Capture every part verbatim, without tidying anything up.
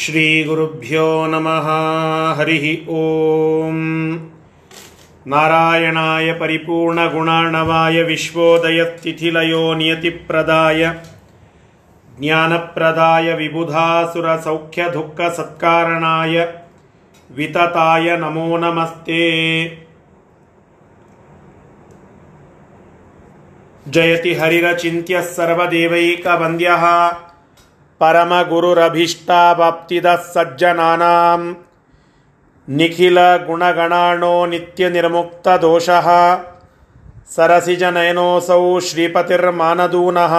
ಶ್ರೀಗುರುಭ್ಯೋ ನಮಃ ಹರಿಃ ಓಂ. ನಾರಾಯಣಾಯ ಪರಿಪೂರ್ಣಗುಣಾರ್ಣವಾಯ ವಿಶ್ವೋದಯತಿಥಿಲಯೋ ನಿಯತಿಪ್ರದಾಯ ಜ್ಞಾನಪ್ರದಾಯ ವಿಬುಧಾಸುರಸೌಖ್ಯದುಃಖಸತ್ಕಾರಣಾಯ ವಿತತಾಯ ನಮೋ ನಮಸ್ತೆ. ಜಯತಿ ಹರಿರಚಿಂತ್ಯ ಸರ್ವದೇವೈಕವಂದ್ಯಃ ಪರಮಗುರುರಭೀಷ್ಟಾವಾಪ್ತಿದಃ ಸಜ್ಜನಾನಾಂ ನಿಖಿಲಗುಣಗಣಾರ್ಣೋ ನಿತ್ಯನಿರ್ಮುಕ್ತದೋಷಃ ಸರಸಿಜನಯನೋಸೌ ಶ್ರೀಪತಿರ್ಮಾನದೂನಃ.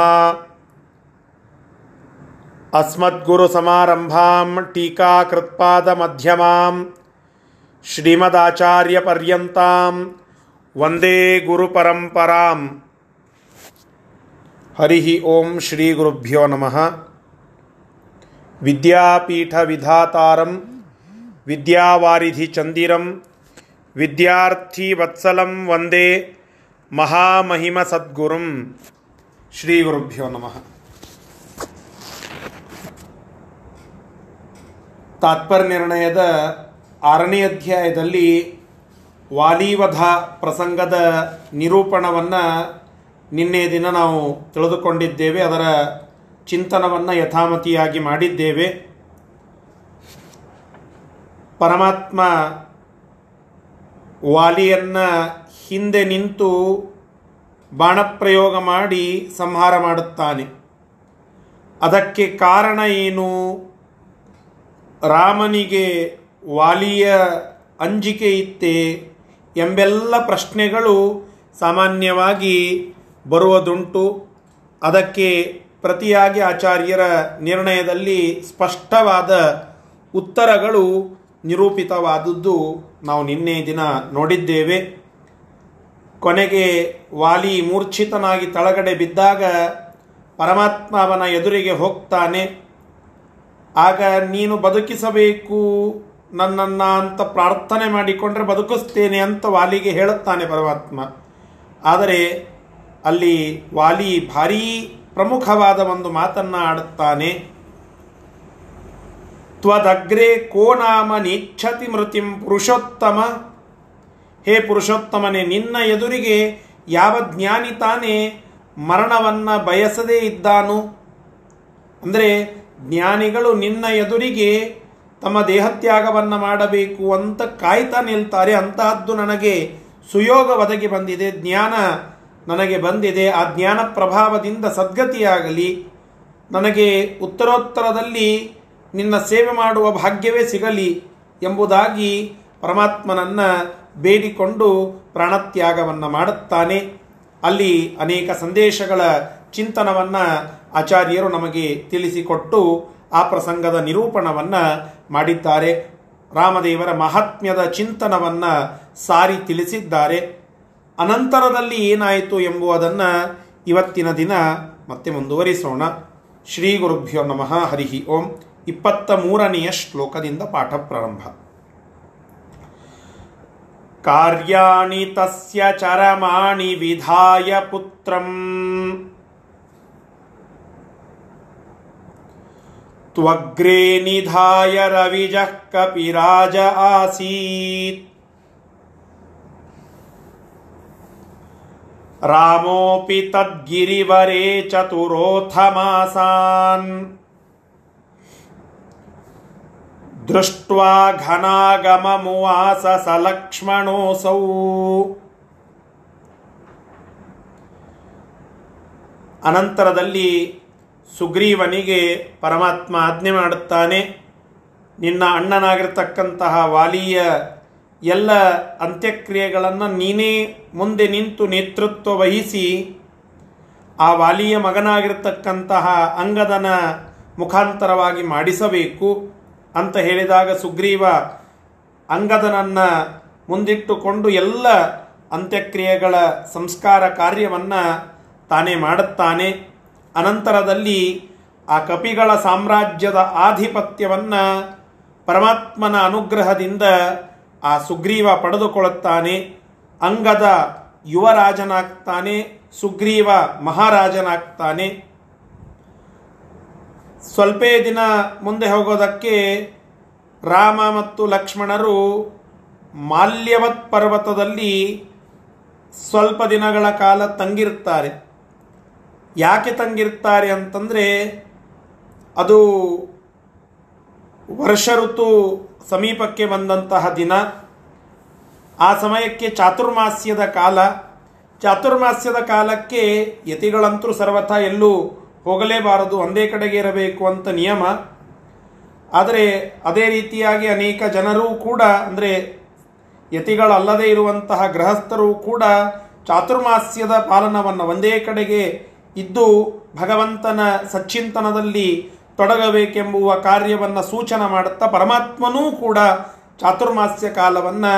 ಅಸ್ಮದ್ಗುರುಸಮಾರಂಭಾಂ ಟೀಕಾಕೃತ್ಪಾದಮಧ್ಯಮಾಂ ಶ್ರೀಮದಾಚಾರ್ಯಪರ್ಯಂತಾಂ ವಂದೇ ಗುರುಪರಂಪರಾಂ. ಹರಿಃ ಓಂ. ಶ್ರೀಗುರುಭ್ಯೋ ನಮಃ. ವಿದ್ಯಾಪೀಠ ವಿಧಾತಾರಂ ವಿದ್ಯಾವಾರಿಧಿ ಚಂದಿರಂ ವಿದ್ಯಾರ್ಥಿ ವತ್ಸಲಂ ವಂದೇ ಮಹಾಮಹಿಮ ಸದ್ಗುರುಂ. ಶ್ರೀಗುರುಭ್ಯೋ ನಮಃ. ತಾತ್ಪರ್ಯ ನಿರ್ಣಯದ ಆರನೇ ಅಧ್ಯಾಯದಲ್ಲಿ ವಾಲೀವಧ ಪ್ರಸಂಗದ ನಿರೂಪಣವನ್ನು ನಿನ್ನೆ ದಿನ ನಾವು ತಿಳಿದುಕೊಂಡಿದ್ದೇವೆ. ಅದರ ಚಿಂತನವನ್ನು ಯಥಾಮತಿಯಾಗಿ ಮಾಡಿದ್ದೇವೆ. ಪರಮಾತ್ಮ ವಾಲಿಯನ್ನು ಹಿಂದೆ ನಿಂತು ಬಾಣಪ್ರಯೋಗ ಮಾಡಿ ಸಂಹಾರ ಮಾಡುತ್ತಾನೆ. ಅದಕ್ಕೆ ಕಾರಣ ಏನು? ರಾಮನಿಗೆ ವಾಲಿಯ ಅಂಜಿಕೆ ಇತ್ತೇ ಎಂಬೆಲ್ಲ ಪ್ರಶ್ನೆಗಳು ಸಾಮಾನ್ಯವಾಗಿ ಬರುವುದುಂಟು. ಅದಕ್ಕೆ ಪ್ರತಿಯಾಗಿ ಆಚಾರ್ಯರ ನಿರ್ಣಯದಲ್ಲಿ ಸ್ಪಷ್ಟವಾದ ಉತ್ತರಗಳು ನಿರೂಪಿತವಾದದ್ದು ನಾವು ನಿನ್ನೆ ದಿನ ನೋಡಿದ್ದೇವೆ. ಕೊನೆಗೆ ವಾಲಿ ಮೂರ್ಛಿತನಾಗಿ ತಳಗಡೆ ಬಿದ್ದಾಗ ಪರಮಾತ್ಮ ಅವನ ಎದುರಿಗೆ ಹೋಗ್ತಾನೆ. ಆಗ ನೀನು ಬದುಕಿಸಬೇಕು ನನ್ನನ್ನು ಅಂತ ಪ್ರಾರ್ಥನೆ ಮಾಡಿಕೊಂಡ್ರೆ ಬದುಕಿಸ್ತೇನೆ ಅಂತ ವಾಲಿಗೆ ಹೇಳುತ್ತಾನೆ ಪರಮಾತ್ಮ. ಆದರೆ ಅಲ್ಲಿ ವಾಲಿ ಭಾರೀ ಪ್ರಮುಖವಾದ ಒಂದು ಮಾತನ್ನು ಆಡುತ್ತಾನೆ. ತ್ವದಗ್ರೆ ಕೋ ನಾಮ ನೀಚ್ಛತಿ ಮೃತಿಂ ಪುರುಷೋತ್ತಮ. ಹೇ ಪುರುಷೋತ್ತಮನೇ, ನಿನ್ನ ಎದುರಿಗೆ ಯಾವ ಜ್ಞಾನಿ ತಾನೇ ಮರಣವನ್ನು ಬಯಸದೇ ಇದ್ದಾನು? ಅಂದರೆ ಜ್ಞಾನಿಗಳು ನಿನ್ನ ಎದುರಿಗೆ ತಮ್ಮ ದೇಹತ್ಯಾಗವನ್ನು ಮಾಡಬೇಕು ಅಂತ ಕಾಯ್ತಾ ನಿಲ್ತಾರೆ. ಅಂತಹದ್ದು ನನಗೆ ಸುಯೋಗ ಒದಗಿ ಬಂದಿದೆ, ಜ್ಞಾನ ನನಗೆ ಬಂದಿದೆ. ಆ ಜ್ಞಾನ ಪ್ರಭಾವದಿಂದ ಸದ್ಗತಿಯಾಗಲಿ, ನನಗೆ ಉತ್ತರೋತ್ತರದಲ್ಲಿ ನಿನ್ನ ಸೇವೆ ಮಾಡುವ ಭಾಗ್ಯವೇ ಸಿಗಲಿ ಎಂಬುದಾಗಿ ಪರಮಾತ್ಮನನ್ನು ಬೇಡಿಕೊಂಡು ಪ್ರಾಣತ್ಯಾಗವನ್ನು ಮಾಡುತ್ತಾನೆ. ಅಲ್ಲಿ ಅನೇಕ ಸಂದೇಶಗಳ ಚಿಂತನವನ್ನು ಆಚಾರ್ಯರು ನಮಗೆ ತಿಳಿಸಿಕೊಟ್ಟು ಆ ಪ್ರಸಂಗದ ನಿರೂಪಣವನ್ನು ಮಾಡಿದ್ದಾರೆ. ರಾಮದೇವರ ಮಹಾತ್ಮ್ಯದ ಚಿಂತನವನ್ನು ಸಾರಿ ತಿಳಿಸಿದ್ದಾರೆ. ಅನಂತರದಲ್ಲಿ ಏನಾಯಿತು ಎಂಬುವುದನ್ನು ಇವತ್ತಿನ ದಿನ ಮತ್ತೆ ಮುಂದುವರಿಸೋಣ. ಶ್ರೀ ಗುರುಭ್ಯೋ ನಮಃ. ಹರಿಃ ಓಂ. ಇಪ್ಪತ್ತ ಮೂರನೆಯ ಶ್ಲೋಕದಿಂದ ಪಾಠ ಪ್ರಾರಂಭ. ಕಾರ್ಯಾಣಿ ತಸ್ಯ ಚರಮಾಣಿ ವಿಧಾಯ ಪುತ್ರಂ ತ್ವಗ್ರೇ ನಿಧಾಯ ರವಿಜಃ ಕಪಿರಾಜ ಆಸೀತ್ ರಾಮೋಪಿ ತದ್ಗಿರಿವರೇ ಚತುರೋಥಮಾಸಾನ್ ದೃಷ್ಟ್ವಾ ಘನಾಗಮಮುವಾಸ ಸಲಕ್ಷ್ಮಣೋಸೌ. ಅನಂತರದಲ್ಲಿ ಸುಗ್ರೀವನಿಗೆ ಪರಮಾತ್ಮ ಆಜ್ಞೆ ಮಾಡುತ್ತಾನೆ, ನಿನ್ನ ಅಣ್ಣನಾಗಿರ್ತಕ್ಕಂತಹ ವಾಲಿಯ ಎಲ್ಲ ಅಂತ್ಯಕ್ರಿಯೆಗಳನ್ನು ನೀನೇ ಮುಂದೆ ನಿಂತು ನೇತೃತ್ವ ವಹಿಸಿ, ಆ ವಾಲಿಯ ಮಗನಾಗಿರ್ತಕ್ಕಂತಹ ಅಂಗದನ ಮುಖಾಂತರವಾಗಿ ಮಾಡಿಸಬೇಕು ಅಂತ ಹೇಳಿದಾಗ ಸುಗ್ರೀವ ಅಂಗದನನ್ನು ಮುಂದಿಟ್ಟುಕೊಂಡು ಎಲ್ಲ ಅಂತ್ಯಕ್ರಿಯೆಗಳ ಸಂಸ್ಕಾರ ಕಾರ್ಯವನ್ನು ತಾನೇ ಮಾಡುತ್ತಾನೆ. ಅನಂತರದಲ್ಲಿ ಆ ಕಪಿಗಳ ಸಾಮ್ರಾಜ್ಯದ ಆಧಿಪತ್ಯವನ್ನು ಪರಮಾತ್ಮನ ಅನುಗ್ರಹದಿಂದ ಆ ಸುಗ್ರೀವ ಪಡೆದುಕೊಳ್ಳುತ್ತಾನೆ. ಅಂಗದ ಯುವರಾಜನಾಗ್ತಾನೆ, ಸುಗ್ರೀವ ಮಹಾರಾಜನಾಗ್ತಾನೆ. ಸ್ವಲ್ಪೇ ದಿನ ಮುಂದೆ ಹೋಗೋದಕ್ಕೆ ರಾಮ ಮತ್ತು ಲಕ್ಷ್ಮಣರು ಮಾಲ್ಯವತ್ ಪರ್ವತದಲ್ಲಿ ಸ್ವಲ್ಪ ದಿನಗಳ ಕಾಲ ತಂಗಿರ್ತಾರೆ. ಯಾಕೆ ತಂಗಿರ್ತಾರೆ ಅಂತಂದರೆ ಅದು ವರ್ಷ ಋತು ಸಮೀಪಕ್ಕೆ ಬಂದಂತಹ ದಿನ. ಆ ಸಮಯಕ್ಕೆ ಚಾತುರ್ಮಾಸ್ಯದ ಕಾಲ. ಚಾತುರ್ಮಾಸ್ಯದ ಕಾಲಕ್ಕೆ ಯತಿಗಳಂತೂ ಸರ್ವಥಾ ಎಲ್ಲೂ ಹೋಗಲೇಬಾರದು, ಒಂದೇ ಕಡೆಗೆ ಇರಬೇಕು ಅಂತ ನಿಯಮ. ಆದರೆ ಅದೇ ರೀತಿಯಾಗಿ ಅನೇಕ ಜನರೂ ಕೂಡ, ಅಂದರೆ ಯತಿಗಳಲ್ಲದೇ ಇರುವಂತಹ ಗೃಹಸ್ಥರೂ ಕೂಡ ಚಾತುರ್ಮಾಸ್ಯದ ಪಾಲನವನ್ನು, ಒಂದೇ ಕಡೆಗೆ ಇದ್ದು ಭಗವಂತನ ಸಚ್ಚಿಂತನದಲ್ಲಿ ತೊಡಗಬೇಕೆಂಬುವ ಕಾರ್ಯವನ್ನು ಸೂಚನೆ ಮಾಡುತ್ತಾ ಪರಮಾತ್ಮನೂ ಕೂಡ ಚಾತುರ್ಮಾಸ್ಯ ಕಾಲವನ್ನು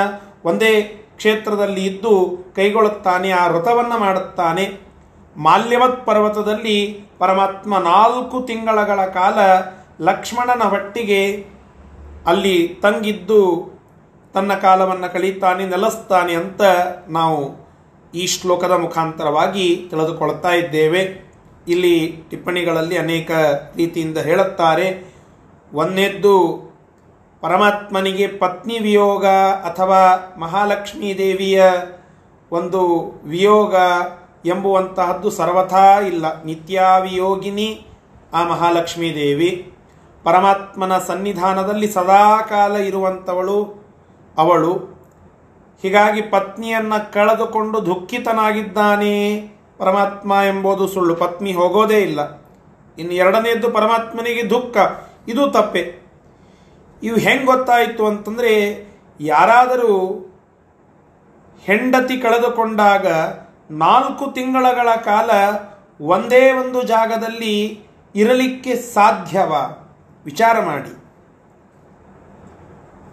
ಒಂದೇ ಕ್ಷೇತ್ರದಲ್ಲಿ ಇದ್ದು ಕೈಗೊಳ್ಳುತ್ತಾನೆ, ಆ ವ್ರತವನ್ನು ಮಾಡುತ್ತಾನೆ. ಮಾಲ್ಯವತ್ ಪರ್ವತದಲ್ಲಿ ಪರಮಾತ್ಮ ನಾಲ್ಕು ತಿಂಗಳ ಕಾಲ ಲಕ್ಷ್ಮಣನ ಹೊಟ್ಟಿಗೆ ಅಲ್ಲಿ ತಂಗಿದ್ದು ತನ್ನ ಕಾಲವನ್ನು ಕಳೀತಾನೆ, ನೆಲೆಸ್ತಾನೆ ಅಂತ ನಾವು ಈ ಶ್ಲೋಕದ ಮುಖಾಂತರವಾಗಿ ತಿಳಿದುಕೊಳ್ತಾ ಇದ್ದೇವೆ. ಇಲ್ಲಿ ಟಿಪ್ಪಣಿಗಳಲ್ಲಿ ಅನೇಕ ರೀತಿಯಿಂದ ಹೇಳುತ್ತಾರೆ. ಒಂದೇದ್ದು ಪರಮಾತ್ಮನಿಗೆ ಪತ್ನಿ ವಿಯೋಗ ಅಥವಾ ಮಹಾಲಕ್ಷ್ಮೀ ದೇವಿಯ ಒಂದು ವಿಯೋಗ ಎಂಬುವಂತಹದ್ದು ಸರ್ವಥಾ ಇಲ್ಲ. ನಿತ್ಯಾವಿಯೋಗಿನಿ ಆ ಮಹಾಲಕ್ಷ್ಮೀ ದೇವಿ, ಪರಮಾತ್ಮನ ಸನ್ನಿಧಾನದಲ್ಲಿ ಸದಾ ಕಾಲ ಇರುವಂಥವಳು ಅವಳು. ಹೀಗಾಗಿ ಪತ್ನಿಯನ್ನು ಕಳೆದುಕೊಂಡು ದುಃಖಿತನಾಗಿದ್ದಾನೆ ಪರಮಾತ್ಮ ಎಂಬುದು ಸುಳ್ಳು. ಪತ್ನಿ ಹೋಗೋದೇ ಇಲ್ಲ. ಇನ್ನು ಎರಡನೇದ್ದು ಪರಮಾತ್ಮನಿಗೆ ದುಃಖ, ಇದು ತಪ್ಪೆ. ಇವು ಹೆಂಗೆ ಗೊತ್ತಾಯಿತು ಅಂತಂದರೆ, ಯಾರಾದರೂ ಹೆಂಡತಿ ಕಳೆದುಕೊಂಡಾಗ ನಾಲ್ಕು ತಿಂಗಳ ಕಾಲ ಒಂದೇ ಒಂದು ಜಾಗದಲ್ಲಿ ಇರಲಿಕ್ಕೆ ಸಾಧ್ಯವಾ? ವಿಚಾರ ಮಾಡಿ.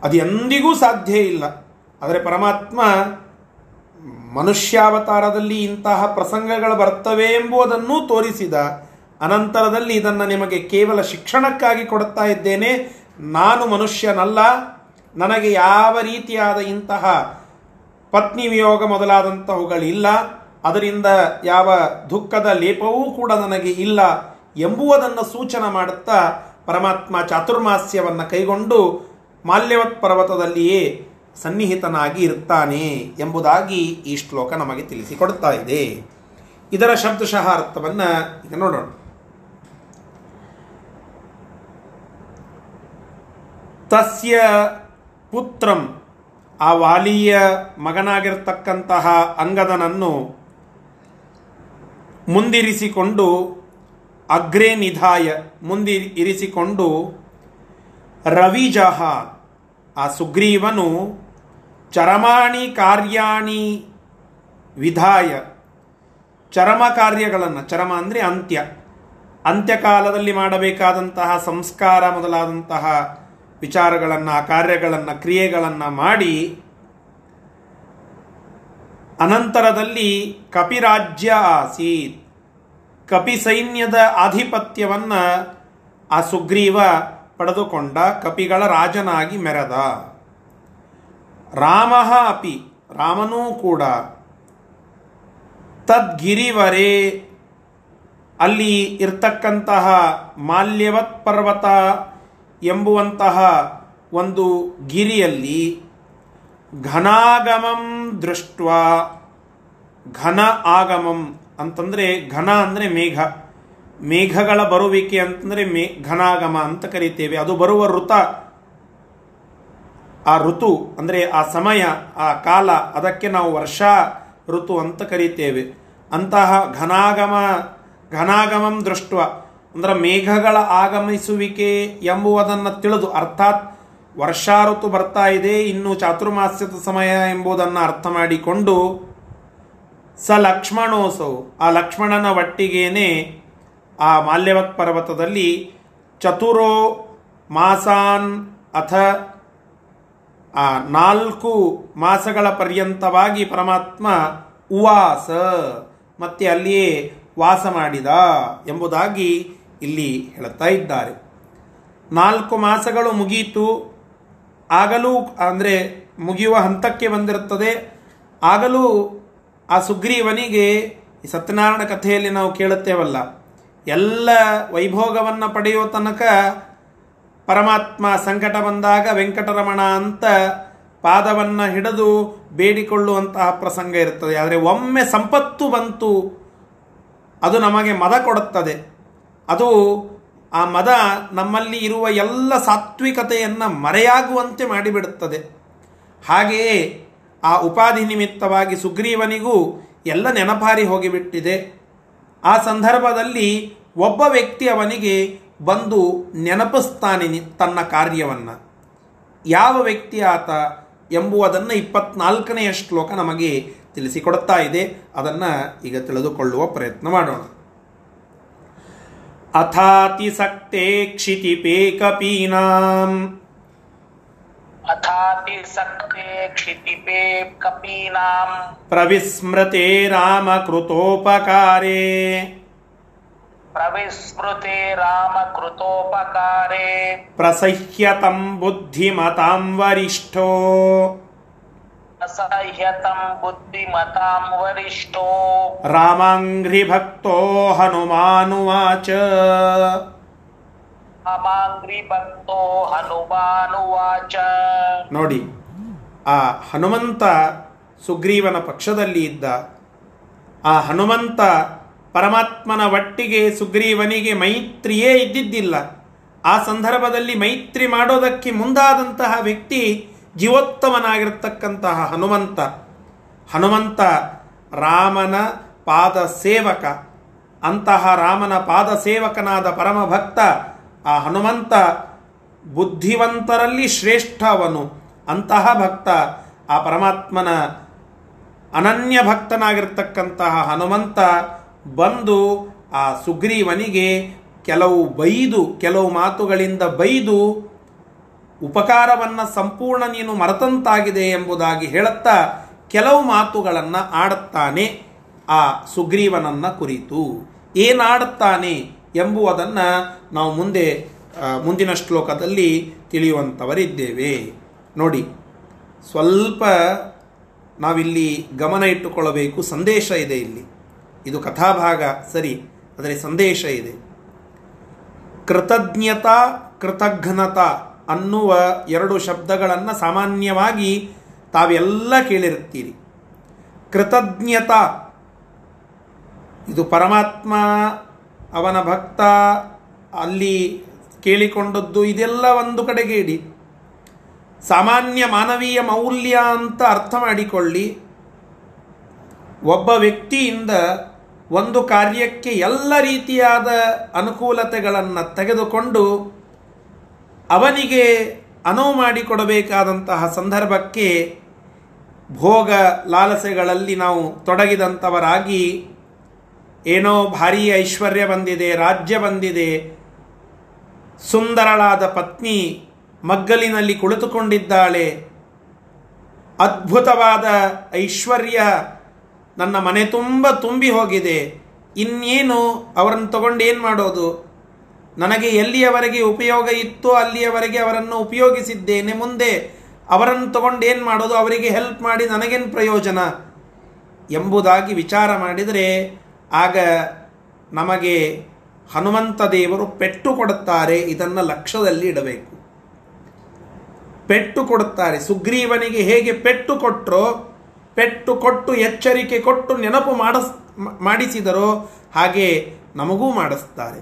ಅದು ಎಂದಿಗೂ ಸಾಧ್ಯ ಇಲ್ಲ. ಆದರೆ ಪರಮಾತ್ಮ ಮನುಷ್ಯಾವತಾರದಲ್ಲಿ ಇಂತಹ ಪ್ರಸಂಗಗಳು ಬರ್ತವೆ ಎಂಬುದನ್ನು ತೋರಿಸಿದ ಅನಂತರದಲ್ಲಿ ಇದನ್ನು ನಿಮಗೆ ಕೇವಲ ಶಿಕ್ಷಣಕ್ಕಾಗಿ ಕೊಡುತ್ತಾ ಇದ್ದೇನೆ. ನಾನು ಮನುಷ್ಯನಲ್ಲ, ನನಗೆ ಯಾವ ರೀತಿಯಾದ ಇಂತಹ ಪತ್ನಿ ವಿಯೋಗ ಮೊದಲಾದಂತಹವುಗಳಿಲ್ಲ, ಅದರಿಂದ ಯಾವ ದುಃಖದ ಲೇಪವೂ ಕೂಡ ನನಗೆ ಇಲ್ಲ ಎಂಬುವುದನ್ನು ಸೂಚನೆ ಮಾಡುತ್ತಾ ಪರಮಾತ್ಮ ಚಾತುರ್ಮಾಸ್ಯವನ್ನು ಕೈಗೊಂಡು ಮಾಲ್ಯವತ್ ಪರ್ವತದಲ್ಲಿಯೇ ಸನ್ನಿಹಿತನಾಗಿ ಇರ್ತಾನೆ ಎಂಬುದಾಗಿ ಈ ಶ್ಲೋಕ ನಮಗೆ ತಿಳಿಸಿಕೊಡ್ತಾ ಇದೆ. ಇದರ ಶಬ್ದಶಃ ಅರ್ಥವನ್ನು ಈಗ ನೋಡೋಣ. ತಸ್ಯ ಪುತ್ರಂ, ಆ ವಾಲಿಯ ಮಗನಾಗಿರ್ತಕ್ಕಂತಹ ಅಂಗದನನ್ನು ಮುಂದಿರಿಸಿಕೊಂಡು, ಅಗ್ರೇ ನಿಧಾಯ ಮುಂದಿ ಇರಿಸಿಕೊಂಡು, ರವಿಜಃ ಆ ಸುಗ್ರೀವನು, ಚರಮಾಣಿ ಕಾರ್ಯಾಣಿ ವಿಧಾಯ ಚರಮ ಕಾರ್ಯಗಳನ್ನು, ಚರಮ ಅಂದರೆ ಅಂತ್ಯ, ಅಂತ್ಯಕಾಲದಲ್ಲಿ ಮಾಡಬೇಕಾದಂತಹ ಸಂಸ್ಕಾರ ಮೊದಲಾದಂತಹ ವಿಚಾರಗಳನ್ನು, ಕಾರ್ಯಗಳನ್ನು, ಕ್ರಿಯೆಗಳನ್ನು ಮಾಡಿ ಅನಂತರದಲ್ಲಿ ಕಪಿರಾಜ್ಯ ಆಸೀತ್, ಕಪಿಸೈನ್ಯದ ಆಧಿಪತ್ಯವನ್ನು ಆ ಸುಗ್ರೀವ ಪಡೆದುಕೊಂಡ, ಕಪಿಗಳ ರಾಜನಾಗಿ ಮೆರೆದ. ರಾಮಃ ಅಪಿ ರಾಮನೂ ಕೂಡ, ತದ್ಗಿರಿವರೇ ಅಲ್ಲಿ ಇರ್ತಕ್ಕಂತಹ ಮಾಲ್ಯವತ್ ಪರ್ವತ ಎಂಬುವಂತಹ ಒಂದು ಗಿರಿಯಲ್ಲಿ, ಘನಾಗಮಂ ದೃಷ್ಟ್ವಾ, ಘನ ಆಗಮಂ ಅಂತಂದರೆ ಘನ ಅಂದರೆ ಮೇಘ, ಮೇಘಗಳ ಬರುವಿಕೆ ಅಂತಂದರೆ ಮೇ ಘನಾಗಮ ಅಂತ ಕರೀತೇವೆ. ಅದು ಬರುವ ಋತ, ಆ ಋತು ಅಂದರೆ ಆ ಸಮಯ, ಆ ಕಾಲ, ಅದಕ್ಕೆ ನಾವು ವರ್ಷಾ ಋತು ಅಂತ ಕರೀತೇವೆ. ಅಂತಹ ಘನಾಗಮ ಘನಾಗಮಂ ದೃಷ್ಟ್ವ ಅಂದರೆ ಮೇಘಗಳ ಆಗಮಿಸುವಿಕೆ ಎಂಬುವುದನ್ನು ತಿಳಿದು, ಅರ್ಥಾತ್ ವರ್ಷಾ ಋತು ಬರ್ತಾ ಇದೆ, ಇನ್ನು ಚಾತುರ್ಮಾಸ್ಯದ ಸಮಯ ಎಂಬುದನ್ನು ಅರ್ಥ ಮಾಡಿಕೊಂಡು, ಸ ಲಕ್ಷ್ಮಣೋಸೌ ಆ ಲಕ್ಷ್ಮಣನ ಒಟ್ಟಿಗೇನೆ ಆ ಮಾಲ್ಯವತ್ ಪರ್ವತದಲ್ಲಿ ಚತುರೋ ಮಾಸಾನ್ ಅಥ ಆ ನಾಲ್ಕು ಮಾಸಗಳ ಪರ್ಯಂತವಾಗಿ ಪರಮಾತ್ಮ ಉವಾಸ ಮತ್ತೆ ಅಲ್ಲಿಯೇ ವಾಸ ಮಾಡಿದ ಎಂಬುದಾಗಿ ಇಲ್ಲಿ ಹೇಳ್ತಾ ಇದ್ದಾರೆ. ನಾಲ್ಕು ಮಾಸಗಳು ಮುಗೀತು, ಆಗಲೂ ಅಂದರೆ ಮುಗಿಯುವ ಹಂತಕ್ಕೆ ಬಂದಿರುತ್ತದೆ, ಆಗಲೂ ಆ ಸುಗ್ರೀವನಿಗೆ, ಸತ್ಯನಾರಾಯಣ ಕಥೆಯಲ್ಲಿ ನಾವು ಕೇಳುತ್ತೇವಲ್ಲ, ಎಲ್ಲ ವೈಭೋಗವನ್ನು ಪಡೆಯುವ ತನಕ ಪರಮಾತ್ಮ ಸಂಕಟ ಬಂದಾಗ ವೆಂಕಟರಮಣ ಅಂತ ಪಾದವನ್ನು ಹಿಡಿದು ಬೇಡಿಕೊಳ್ಳುವಂತಹ ಪ್ರಸಂಗ ಇರುತ್ತದೆ. ಆದರೆ ಒಮ್ಮೆ ಸಂಪತ್ತು ಬಂತು, ಅದು ನಮಗೆ ಮದ ಕೊಡುತ್ತದೆ. ಅದು ಆ ಮದ ನಮ್ಮಲ್ಲಿ ಇರುವ ಎಲ್ಲ ಸಾತ್ವಿಕತೆಯನ್ನು ಮರೆಯಾಗುವಂತೆ ಮಾಡಿಬಿಡುತ್ತದೆ. ಹಾಗೆಯೇ ಆ ಉಪಾಧಿ ನಿಮಿತ್ತವಾಗಿ ಸುಗ್ರೀವನಿಗೂ ಎಲ್ಲ ನೆನಪಾರಿ ಹೋಗಿಬಿಟ್ಟಿದೆ. ಆ ಸಂದರ್ಭದಲ್ಲಿ ಒಬ್ಬ ವ್ಯಕ್ತಿ ಅವನಿಗೆ ಬಂದು ನೆನಪಿಸ್ತಾನೆ ತನ್ನ ಕಾರ್ಯವನ್ನು. ಯಾವ ವ್ಯಕ್ತಿ ಆತ ಎಂಬುವುದನ್ನು ಇಪ್ಪತ್ನಾಲ್ಕನೆಯ ಶ್ಲೋಕ ನಮಗೆ ತಿಳಿಸಿಕೊಡುತ್ತಾ ಇದೆ. ಅದನ್ನು ಈಗ ತಿಳಿದುಕೊಳ್ಳುವ ಪ್ರಯತ್ನ ಮಾಡೋಣ. ಅಥಾತಿಸಕ್ತೇ ಕ್ಷಿತಿಪೇ ಕಪೀನಾಂ ಪ್ರವಿಸ್ಮೃತೆ ರಾಮಕೃತೋಪಕಾರೇ ಪ್ರವಿಸ್ಮೃತೆ ರಾಮಕೃತೋಪಕಾರೇ ಪ್ರಸಹ್ಯತಂ ಬುದ್ಧಿಮತಾಂ ವರಿಷ್ಠೋ ಪ್ರಸಹ್ಯತಂ ಬುದ್ಧಿಮತಾಂ ವರಿಷ್ಠೋ ರಾಮಾಂಘ್ರಿ ಭಕ್ತೋ ಹನುಮಾನುವಾಚ ರಾಮಾಂಘ್ರಿ ಭಕ್ತೋ ಹನುಮಾನುವಾಚ. ನೋಡಿ, ಆ ಹನುಮಂತ ಸುಗ್ರೀವನ ಪಕ್ಷದಲ್ಲಿ ಇದ್ದ. ಆ ಹನುಮಂತ ಪರಮಾತ್ಮನ ಒಟ್ಟಿಗೆ ಸುಗ್ರೀವನಿಗೆ ಮೈತ್ರಿಯೇ ಇದ್ದಿದ್ದಿಲ್ಲ. ಆ ಸಂದರ್ಭದಲ್ಲಿ ಮೈತ್ರಿ ಮಾಡೋದಕ್ಕೆ ಮುಂದಾದಂತಹ ವ್ಯಕ್ತಿ ಜೀವೋತ್ತಮನಾಗಿರ್ತಕ್ಕಂತಹ ಹನುಮಂತ. ಹನುಮಂತ ರಾಮನ ಪಾದ ಸೇವಕ. ಅಂತಹ ರಾಮನ ಪಾದ ಸೇವಕನಾದ ಪರಮಭಕ್ತ ಆ ಹನುಮಂತ ಬುದ್ಧಿವಂತರಲ್ಲಿ ಶ್ರೇಷ್ಠವನು. ಅಂತಹ ಭಕ್ತ ಆ ಪರಮಾತ್ಮನ ಅನನ್ಯ ಭಕ್ತನಾಗಿರ್ತಕ್ಕಂತಹ ಹನುಮಂತ ಬಂದು ಆ ಸುಗ್ರೀವನಿಗೆ ಕೆಲವು ಬೈದು ಕೆಲವು ಮಾತುಗಳಿಂದ ಬೈದು ಉಪಕಾರವನ್ನು ಸಂಪೂರ್ಣ ನೀನು ಮರೆತಂತಾಗಿದೆ ಎಂಬುದಾಗಿ ಹೇಳುತ್ತಾ ಕೆಲವು ಮಾತುಗಳನ್ನು ಆಡುತ್ತಾನೆ ಆ ಸುಗ್ರೀವನನ್ನು ಕುರಿತು. ಏನಾಡುತ್ತಾನೆ ಎಂಬುವುದನ್ನು ನಾವು ಮುಂದೆ ಮುಂದಿನ ಶ್ಲೋಕದಲ್ಲಿ ತಿಳಿಯುವಂಥವರಿದ್ದೇವೆ. ನೋಡಿ, ಸ್ವಲ್ಪ ನಾವಿಲ್ಲಿ ಗಮನ ಇಟ್ಟುಕೊಳ್ಳಬೇಕು. ಸಂದೇಶ ಇದೆ ಇಲ್ಲಿ. ಇದು ಕಥಾಭಾಗ ಸರಿ, ಆದರೆ ಸಂದೇಶ ಇದೆ. ಕೃತಜ್ಞತಾ ಕೃತಘ್ನತಾ ಅನ್ನುವ ಎರಡು ಶಬ್ದಗಳನ್ನು ಸಾಮಾನ್ಯವಾಗಿ ತಾವೆಲ್ಲ ಕೇಳಿರುತ್ತೀರಿ. ಕೃತಜ್ಞತಾ ಇದು ಪರಮಾತ್ಮ ಅವನ ಭಕ್ತ ಅಲ್ಲಿ ಕೇಳಿಕೊಂಡದ್ದು, ಇದೆಲ್ಲ ಒಂದು ಕಡೆಗೆ ಇಡಿ. ಸಾಮಾನ್ಯ ಮಾನವೀಯ ಮೌಲ್ಯ ಅಂತ ಅರ್ಥ ಮಾಡಿಕೊಳ್ಳಿ. ಒಬ್ಬ ವ್ಯಕ್ತಿಯಿಂದ ಒಂದು ಕಾರ್ಯಕ್ಕೆ ಎಲ್ಲ ರೀತಿಯಾದ ಅನುಕೂಲತೆಗಳನ್ನು ತೆಗೆದುಕೊಂಡು ಅವನಿಗೆ ಅನುವು ಮಾಡಿಕೊಡಬೇಕಾದಂತಹ ಸಂದರ್ಭಕ್ಕೆ ಭೋಗ ಲಾಲಸೆಗಳಲ್ಲಿ ನಾವು ತೊಡಗಿದಂಥವರಾಗಿ ಏನೋ ಭಾರೀ ಐಶ್ವರ್ಯ ಬಂದಿದೆ, ರಾಜ್ಯ ಬಂದಿದೆ, ಸುಂದರಳಾದ ಪತ್ನಿ ಮಗ್ಗಲಿನಲ್ಲಿ ಕುಳಿತುಕೊಂಡಿದ್ದಾಳೆ, ಅದ್ಭುತವಾದ ಐಶ್ವರ್ಯ ನನ್ನ ಮನೆ ತುಂಬ ತುಂಬಿ ಹೋಗಿದೆ, ಇನ್ನೇನು ಅವರನ್ನು ತಗೊಂಡು ಏನು ಮಾಡೋದು, ನನಗೆ ಎಲ್ಲಿಯವರೆಗೆ ಉಪಯೋಗ ಇತ್ತೋ ಅಲ್ಲಿಯವರೆಗೆ ಅವರನ್ನು ಉಪಯೋಗಿಸಿದ್ದೇನೆ, ಮುಂದೆ ಅವರನ್ನು ತಗೊಂಡು ಏನು ಮಾಡೋದು, ಅವರಿಗೆ ಹೆಲ್ಪ್ ಮಾಡಿ ನನಗೇನು ಪ್ರಯೋಜನ ಎಂಬುದಾಗಿ ವಿಚಾರ ಮಾಡಿದರೆ ಆಗ ನಮಗೆ ಹನುಮಂತ ದೇವರು ಪೆಟ್ಟು ಕೊಡುತ್ತಾರೆ. ಇದನ್ನು ಲಕ್ಷ್ಯದಲ್ಲಿ ಇಡಬೇಕು. ಪೆಟ್ಟು ಕೊಡುತ್ತಾರೆ. ಸುಗ್ರೀವನಿಗೆ ಹೇಗೆ ಪೆಟ್ಟು ಕೊಟ್ಟರೋ, ಪೆಟ್ಟು ಕೊಟ್ಟು ಎಚ್ಚರಿಕೆ ಕೊಟ್ಟು ನೆನಪು ಮಾಡಿಸ್ ಮಾಡಿಸಿದರೋ ಹಾಗೆ ನಮಗೂ ಮಾಡಿಸ್ತಾರೆ.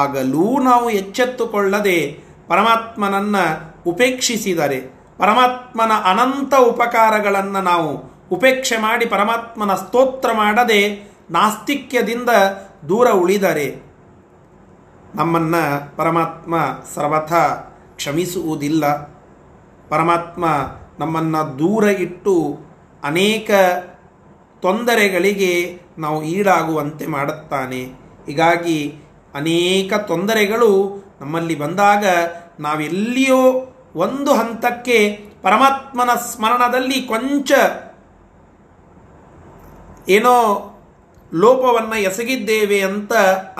ಆಗಲೂ ನಾವು ಎಚ್ಚೆತ್ತುಕೊಳ್ಳದೆ ಪರಮಾತ್ಮನನ್ನು ಉಪೇಕ್ಷಿಸಿದರೆ, ಪರಮಾತ್ಮನ ಅನಂತ ಉಪಕಾರಗಳನ್ನು ನಾವು ಉಪೇಕ್ಷೆ ಮಾಡಿ ಪರಮಾತ್ಮನ ಸ್ತೋತ್ರ ಮಾಡದೆ ನಾಸ್ತಿಕ್ಯದಿಂದ ದೂರ ಉಳಿದರೆ ನಮ್ಮನ್ನು ಪರಮಾತ್ಮ ಸರ್ವಥಾ ಕ್ಷಮಿಸುವುದಿಲ್ಲ. ಪರಮಾತ್ಮ ನಮ್ಮನ್ನು ದೂರ ಇಟ್ಟು ಅನೇಕ ತೊಂದರೆಗಳಿಗೆ ನಾವು ಈಡಾಗುವಂತೆ ಮಾಡುತ್ತಾನೆ. ಹೀಗಾಗಿ ಅನೇಕ ತೊಂದರೆಗಳು ನಮ್ಮಲ್ಲಿ ಬಂದಾಗ ನಾವೆಲ್ಲಿಯೋ ಒಂದು ಹಂತಕ್ಕೆ ಪರಮಾತ್ಮನ ಸ್ಮರಣದಲ್ಲಿ ಕೊಂಚ ಏನೋ ಲೋಪವನ್ನು ಎಸಗಿದ್ದೇವೆ ಅಂತ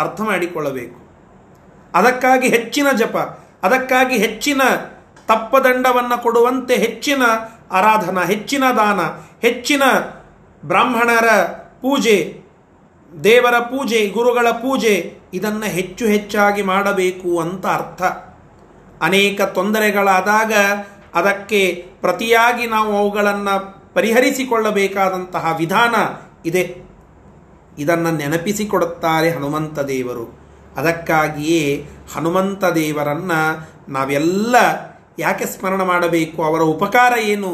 ಅರ್ಥ ಮಾಡಿಕೊಳ್ಳಬೇಕು. ಅದಕ್ಕಾಗಿ ಹೆಚ್ಚಿನ ಜಪ, ಅದಕ್ಕಾಗಿ ಹೆಚ್ಚಿನ ತಪ್ಪದಂಡವನ್ನು ಕೊಡುವಂತೆ ಹೆಚ್ಚಿನ ಆರಾಧನಾ, ಹೆಚ್ಚಿನ ದಾನ, ಹೆಚ್ಚಿನ ಬ್ರಾಹ್ಮಣರ ಪೂಜೆ, ದೇವರ ಪೂಜೆ, ಗುರುಗಳ ಪೂಜೆ ಇದನ್ನು ಹೆಚ್ಚು ಹೆಚ್ಚಾಗಿ ಮಾಡಬೇಕು ಅಂತ ಅರ್ಥ. ಅನೇಕ ತೊಂದರೆಗಳಾದಾಗ ಅದಕ್ಕೆ ಪ್ರತಿಯಾಗಿ ನಾವು ಅವುಗಳನ್ನು ಪರಿಹರಿಸಿಕೊಳ್ಳಬೇಕಾದಂತಹ ವಿಧಾನ ಇದೆ. ಇದನ್ನು ನೆನಪಿಸಿಕೊಡುತ್ತಾರೆ ಹನುಮಂತ ದೇವರು. ಅದಕ್ಕಾಗಿಯೇ ಹನುಮಂತ ದೇವರನ್ನು ನಾವೆಲ್ಲ ಯಾಕೆ ಸ್ಮರಣೆ ಮಾಡಬೇಕು, ಅವರ ಉಪಕಾರ ಏನು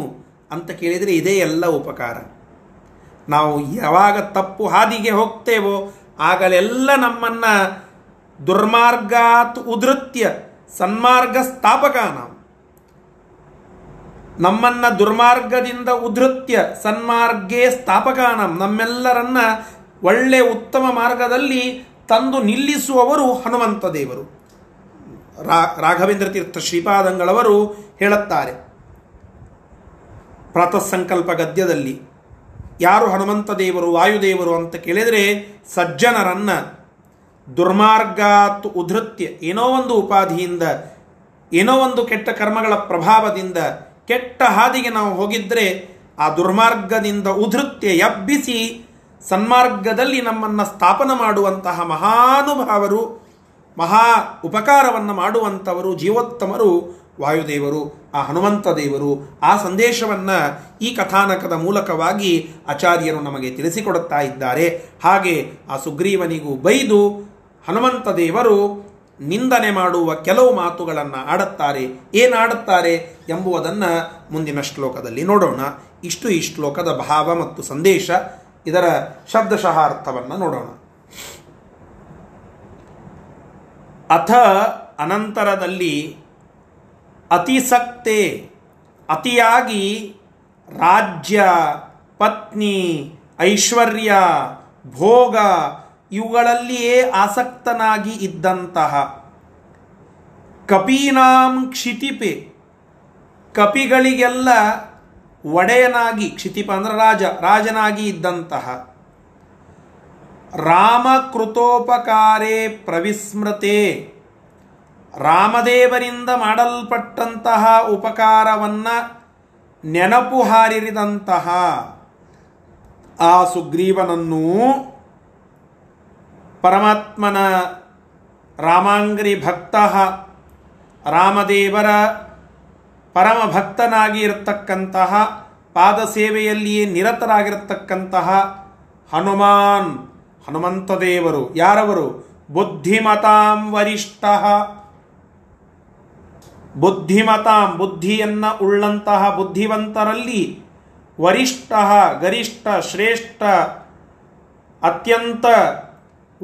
ಅಂತ ಕೇಳಿದರೆ ಇದೇ ಎಲ್ಲ ಉಪಕಾರ. ನಾವು ಯಾವಾಗ ತಪ್ಪು ಹಾದಿಗೆ ಹೋಗ್ತೇವೋ ಆಗಲೆಲ್ಲ ನಮ್ಮನ್ನು ದುರ್ಮಾರ್ಗಾತ್ ಉಧೃತ್ಯ ಸನ್ಮಾರ್ಗ ಸ್ಥಾಪಕ, ನಾವು ನಮ್ಮನ್ನು ದುರ್ಮಾರ್ಗದಿಂದ ಉಧೃತ್ಯ ಸನ್ಮಾರ್ಗೇ ಸ್ಥಾಪಕಾನಂ, ನಮ್ಮೆಲ್ಲರನ್ನ ಒಳ್ಳೆ ಉತ್ತಮ ಮಾರ್ಗದಲ್ಲಿ ತಂದು ನಿಲ್ಲಿಸುವವರು ಹನುಮಂತ ದೇವರು. ರಾ ರಾಘವೇಂದ್ರ ತೀರ್ಥ ಶ್ರೀಪಾದಂಗಳವರು ಹೇಳುತ್ತಾರೆ ಪ್ರಾತಃ ಸಂಕಲ್ಪ ಗದ್ಯದಲ್ಲಿ, ಯಾರು ಹನುಮಂತ ದೇವರು ವಾಯುದೇವರು ಅಂತ ಕೇಳಿದರೆ ಸಜ್ಜನರನ್ನು ದುರ್ಮಾರ್ಗಾತ್ ಉಧೃತ್ಯ, ಏನೋ ಒಂದು ಉಪಾಧಿಯಿಂದ ಏನೋ ಒಂದು ಕೆಟ್ಟ ಕರ್ಮಗಳ ಪ್ರಭಾವದಿಂದ ಕೆಟ್ಟ ಹಾದಿಗೆ ನಾವು ಹೋಗಿದ್ದರೆ ಆ ದುರ್ಮಾರ್ಗದಿಂದ ಉಧೃತ್ಯ ಎಬ್ಬಿಸಿ ಸನ್ಮಾರ್ಗದಲ್ಲಿ ನಮ್ಮನ್ನು ಸ್ಥಾಪನ ಮಾಡುವಂತಹ ಮಹಾನುಭಾವರು, ಮಹಾ ಉಪಕಾರವನ್ನು ಮಾಡುವಂಥವರು, ಜೀವೋತ್ತಮರು ವಾಯುದೇವರು, ಆ ಹನುಮಂತ ದೇವರು. ಆ ಸಂದೇಶವನ್ನು ಈ ಕಥಾನಕದ ಮೂಲಕವಾಗಿ ಆಚಾರ್ಯರು ನಮಗೆ ತಿಳಿಸಿಕೊಡುತ್ತಾ ಇದ್ದಾರೆ. ಹಾಗೆ ಆ ಸುಗ್ರೀವನಿಗೂ ಬೈದು ಹನುಮಂತ ದೇವರು ನಿಂದನೆ ಮಾಡುವ ಕೆಲವು ಮಾತುಗಳನ್ನು ಆಡುತ್ತಾರೆ. ಏನಾಡುತ್ತಾರೆ ಎಂಬುವುದನ್ನು ಮುಂದಿನ ಶ್ಲೋಕದಲ್ಲಿ ನೋಡೋಣ. ಇಷ್ಟು ಈ ಶ್ಲೋಕದ ಭಾವ ಮತ್ತು ಸಂದೇಶ, ಇದರ ಶಬ್ದಶಃ ಅರ್ಥವನ್ನು ನೋಡೋಣ. ಅಥ ಅನಂತರದಲ್ಲಿ ಅತಿಸಕ್ತೆ, ಅತಿಯಾಗಿ ರಾಜ್ಯ, ಪತ್ನಿ, ಐಶ್ವರ್ಯ, ಭೋಗ ಇವುಗಳಲ್ಲಿಯೇ ಆಸಕ್ತನಾಗಿ ಇದ್ದಂತಹ ಕಪೀನಾಂ ಕ್ಷಿತಿಪೆ, ಕಪಿಗಳಿಗೆಲ್ಲ ಒಡೆಯನಾಗಿ, ಕ್ಷಿತಿಪ ಅಂದರೆ ರಾಜ, ರಾಜನಾಗಿ ಇದ್ದಂತಹ ರಾಮಕೃತೋಪಕಾರೇ ಪ್ರವಿಸ್ಮೃತೆ, ರಾಮದೇವರಿಂದ ಮಾಡಲ್ಪಟ್ಟಂತಹ ಉಪಕಾರವನ್ನು ನೆನಪು ಹಾರಿದಂತಹ ಆ ಸುಗ್ರೀವನನ್ನು ಪರಮಾತ್ಮನ ರಾಮಾಂಗ್ರಿ ಭಕ್ತಃ, ರಾಮದೇವರ ಪರಮಭಕ್ತನಾಗಿ ಇರತಕ್ಕಂತಹ, ಪಾದಸೇವೆಯಲ್ಲಿಯೇ ನಿರತರಾಗಿರತಕ್ಕಂತಹ ಹನುಮಾನ್ ಹನುಮಂತ ದೇವರು, ಯಾರವರು? ಬುದ್ಧಿಮತಾಂ ವರಿಷ್ಠಃ, ಬುದ್ಧಿಮತಾಂ ಬುದ್ಧಿಯನ್ನು ಉಳ್ಳಂತಹ ಬುದ್ಧಿವಂತರಲ್ಲಿ ವರಿಷ್ಠಃ ಗರಿಷ್ಠ ಶ್ರೇಷ್ಠ ಅತ್ಯಂತ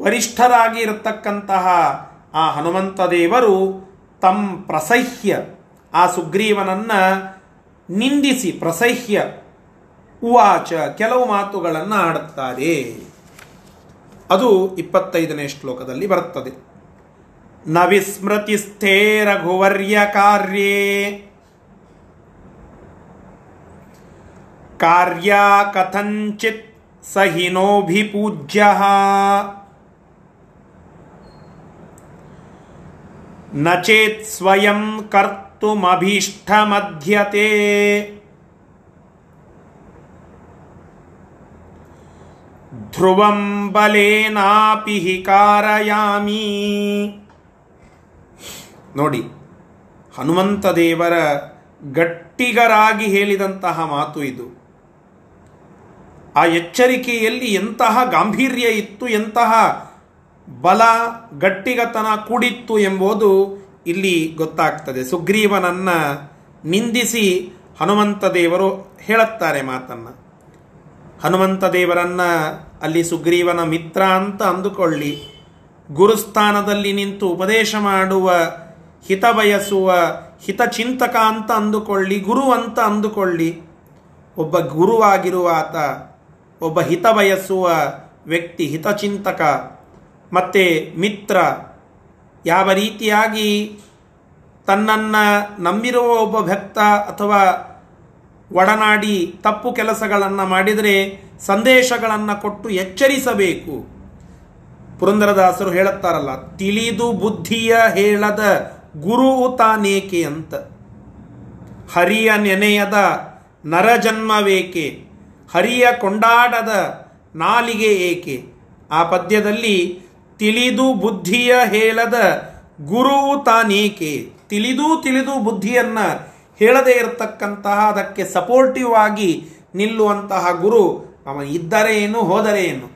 ವರಿಷ್ಠರಾಗಿ ಇರತಕ್ಕಂತಹ ಆ ಹನುಮಂತ ದೇವರು ತಂ ಪ್ರಸಹ್ಯ, ಆ ಸುಗ್ರೀವನನ್ನು ನಿಂದಿಸಿ, ಪ್ರಸಹ್ಯ ಉವಾಚ, ಕೆಲವು ಮಾತುಗಳನ್ನು ಆಡುತ್ತಾರೆ. ಅದು ಇಪ್ಪತ್ತೈದನೇ ಶ್ಲೋಕದಲ್ಲಿ ಬರುತ್ತದೆ. ನ ವಿಸ್ಮೃತಿಸ್ಥೇ ರಘುವರ್ಯ ಕಾರ್ಯೇ ಕಾರ್ಯ ಕಥಂಚಿತ್ ಸಹಿನೋಭಿಪೂಜ್ಯ, ನಚೇತ್ ಸ್ವಯಂ ಕರ್ತುಮಭೀಷ್ಟಮಧ್ಯತೆ, ಧ್ರುವಂ ಬಲೇನಾಪಿ ಹಿ ಕಾರಯಾಮಿ. ನೋಡಿ, ಹನುಮಂತ ದೇವರ ಗಟ್ಟಿಗರಾಗಿ ಹೇಳಿದಂತಹ ಮಾತು ಇದು. ಆ ಎಚ್ಚರಿಕೆಯಲ್ಲಿ ಎಂತಹ ಗಾಂಭೀರ್ಯ ಇತ್ತು, ಎಂತಹ ಬಲ ಗಟ್ಟಿಗತನ ಕೂಡಿತ್ತು ಎಂಬುದು ಇಲ್ಲಿ ಗೊತ್ತಾಗ್ತದೆ. ಸುಗ್ರೀವನನ್ನು ನಿಂದಿಸಿ ಹನುಮಂತ ದೇವರು ಹೇಳುತ್ತಾರೆ ಮಾತನ್ನು. ಹನುಮಂತ ದೇವರನ್ನು ಅಲ್ಲಿ ಸುಗ್ರೀವನ ಮಿತ್ರ ಅಂತ ಅಂದುಕೊಳ್ಳಿ, ಗುರುಸ್ಥಾನದಲ್ಲಿ ನಿಂತು ಉಪದೇಶ ಮಾಡುವ, ಹಿತ ಬಯಸುವ ಹಿತಚಿಂತಕ ಅಂತ ಅಂದುಕೊಳ್ಳಿ, ಗುರು ಅಂತ ಅಂದುಕೊಳ್ಳಿ. ಒಬ್ಬ ಗುರುವಾಗಿರುವ ಆತ, ಒಬ್ಬ ಹಿತ ಬಯಸುವ ವ್ಯಕ್ತಿ, ಹಿತಚಿಂತಕ ಮತ್ತು ಮಿತ್ರ. ಯಾವ ರೀತಿಯಾಗಿ ತನ್ನನ್ನು ನಂಬಿರುವ ಒಬ್ಬ ಭಕ್ತ ಅಥವಾ ಒಡನಾಡಿ ತಪ್ಪು ಕೆಲಸಗಳನ್ನು ಮಾಡಿದರೆ ಸಂದೇಶಗಳನ್ನು ಕೊಟ್ಟು ಎಚ್ಚರಿಸಬೇಕು. ಪುರಂದರದಾಸರು ಹೇಳುತ್ತಾರಲ್ಲ, ತಿಳಿದು ಬುದ್ಧಿಯ ಹೇಳದ ಗುರು ತಾನೇಕೆ ಅಂತ, ಹರಿಯ ನೆನೆಯದ ನರಜನ್ಮವೇಕೆ, ಹರಿಯ ಕೊಂಡಾಟದ ನಾಲಿಗೆ ಏಕೆ. ಆ ಪದ್ಯದಲ್ಲಿ ತಿಳಿದು ಬುದ್ಧಿಯ ಹೇಳದ ಗುರುವು ತಾನೇಕೆ? ತಿಳಿದು ತಿಳಿದು ಬುದ್ಧಿಯನ್ನು ಹೇಳದೇ ಇರತಕ್ಕಂತಹ, ಅದಕ್ಕೆ ಸಪೋರ್ಟಿವ್ ಆಗಿ ನಿಲ್ಲುವಂತಹ ಗುರು ಅವನು ಇದ್ದರೆ ಏನು, ಹೋದರೆ ಏನು.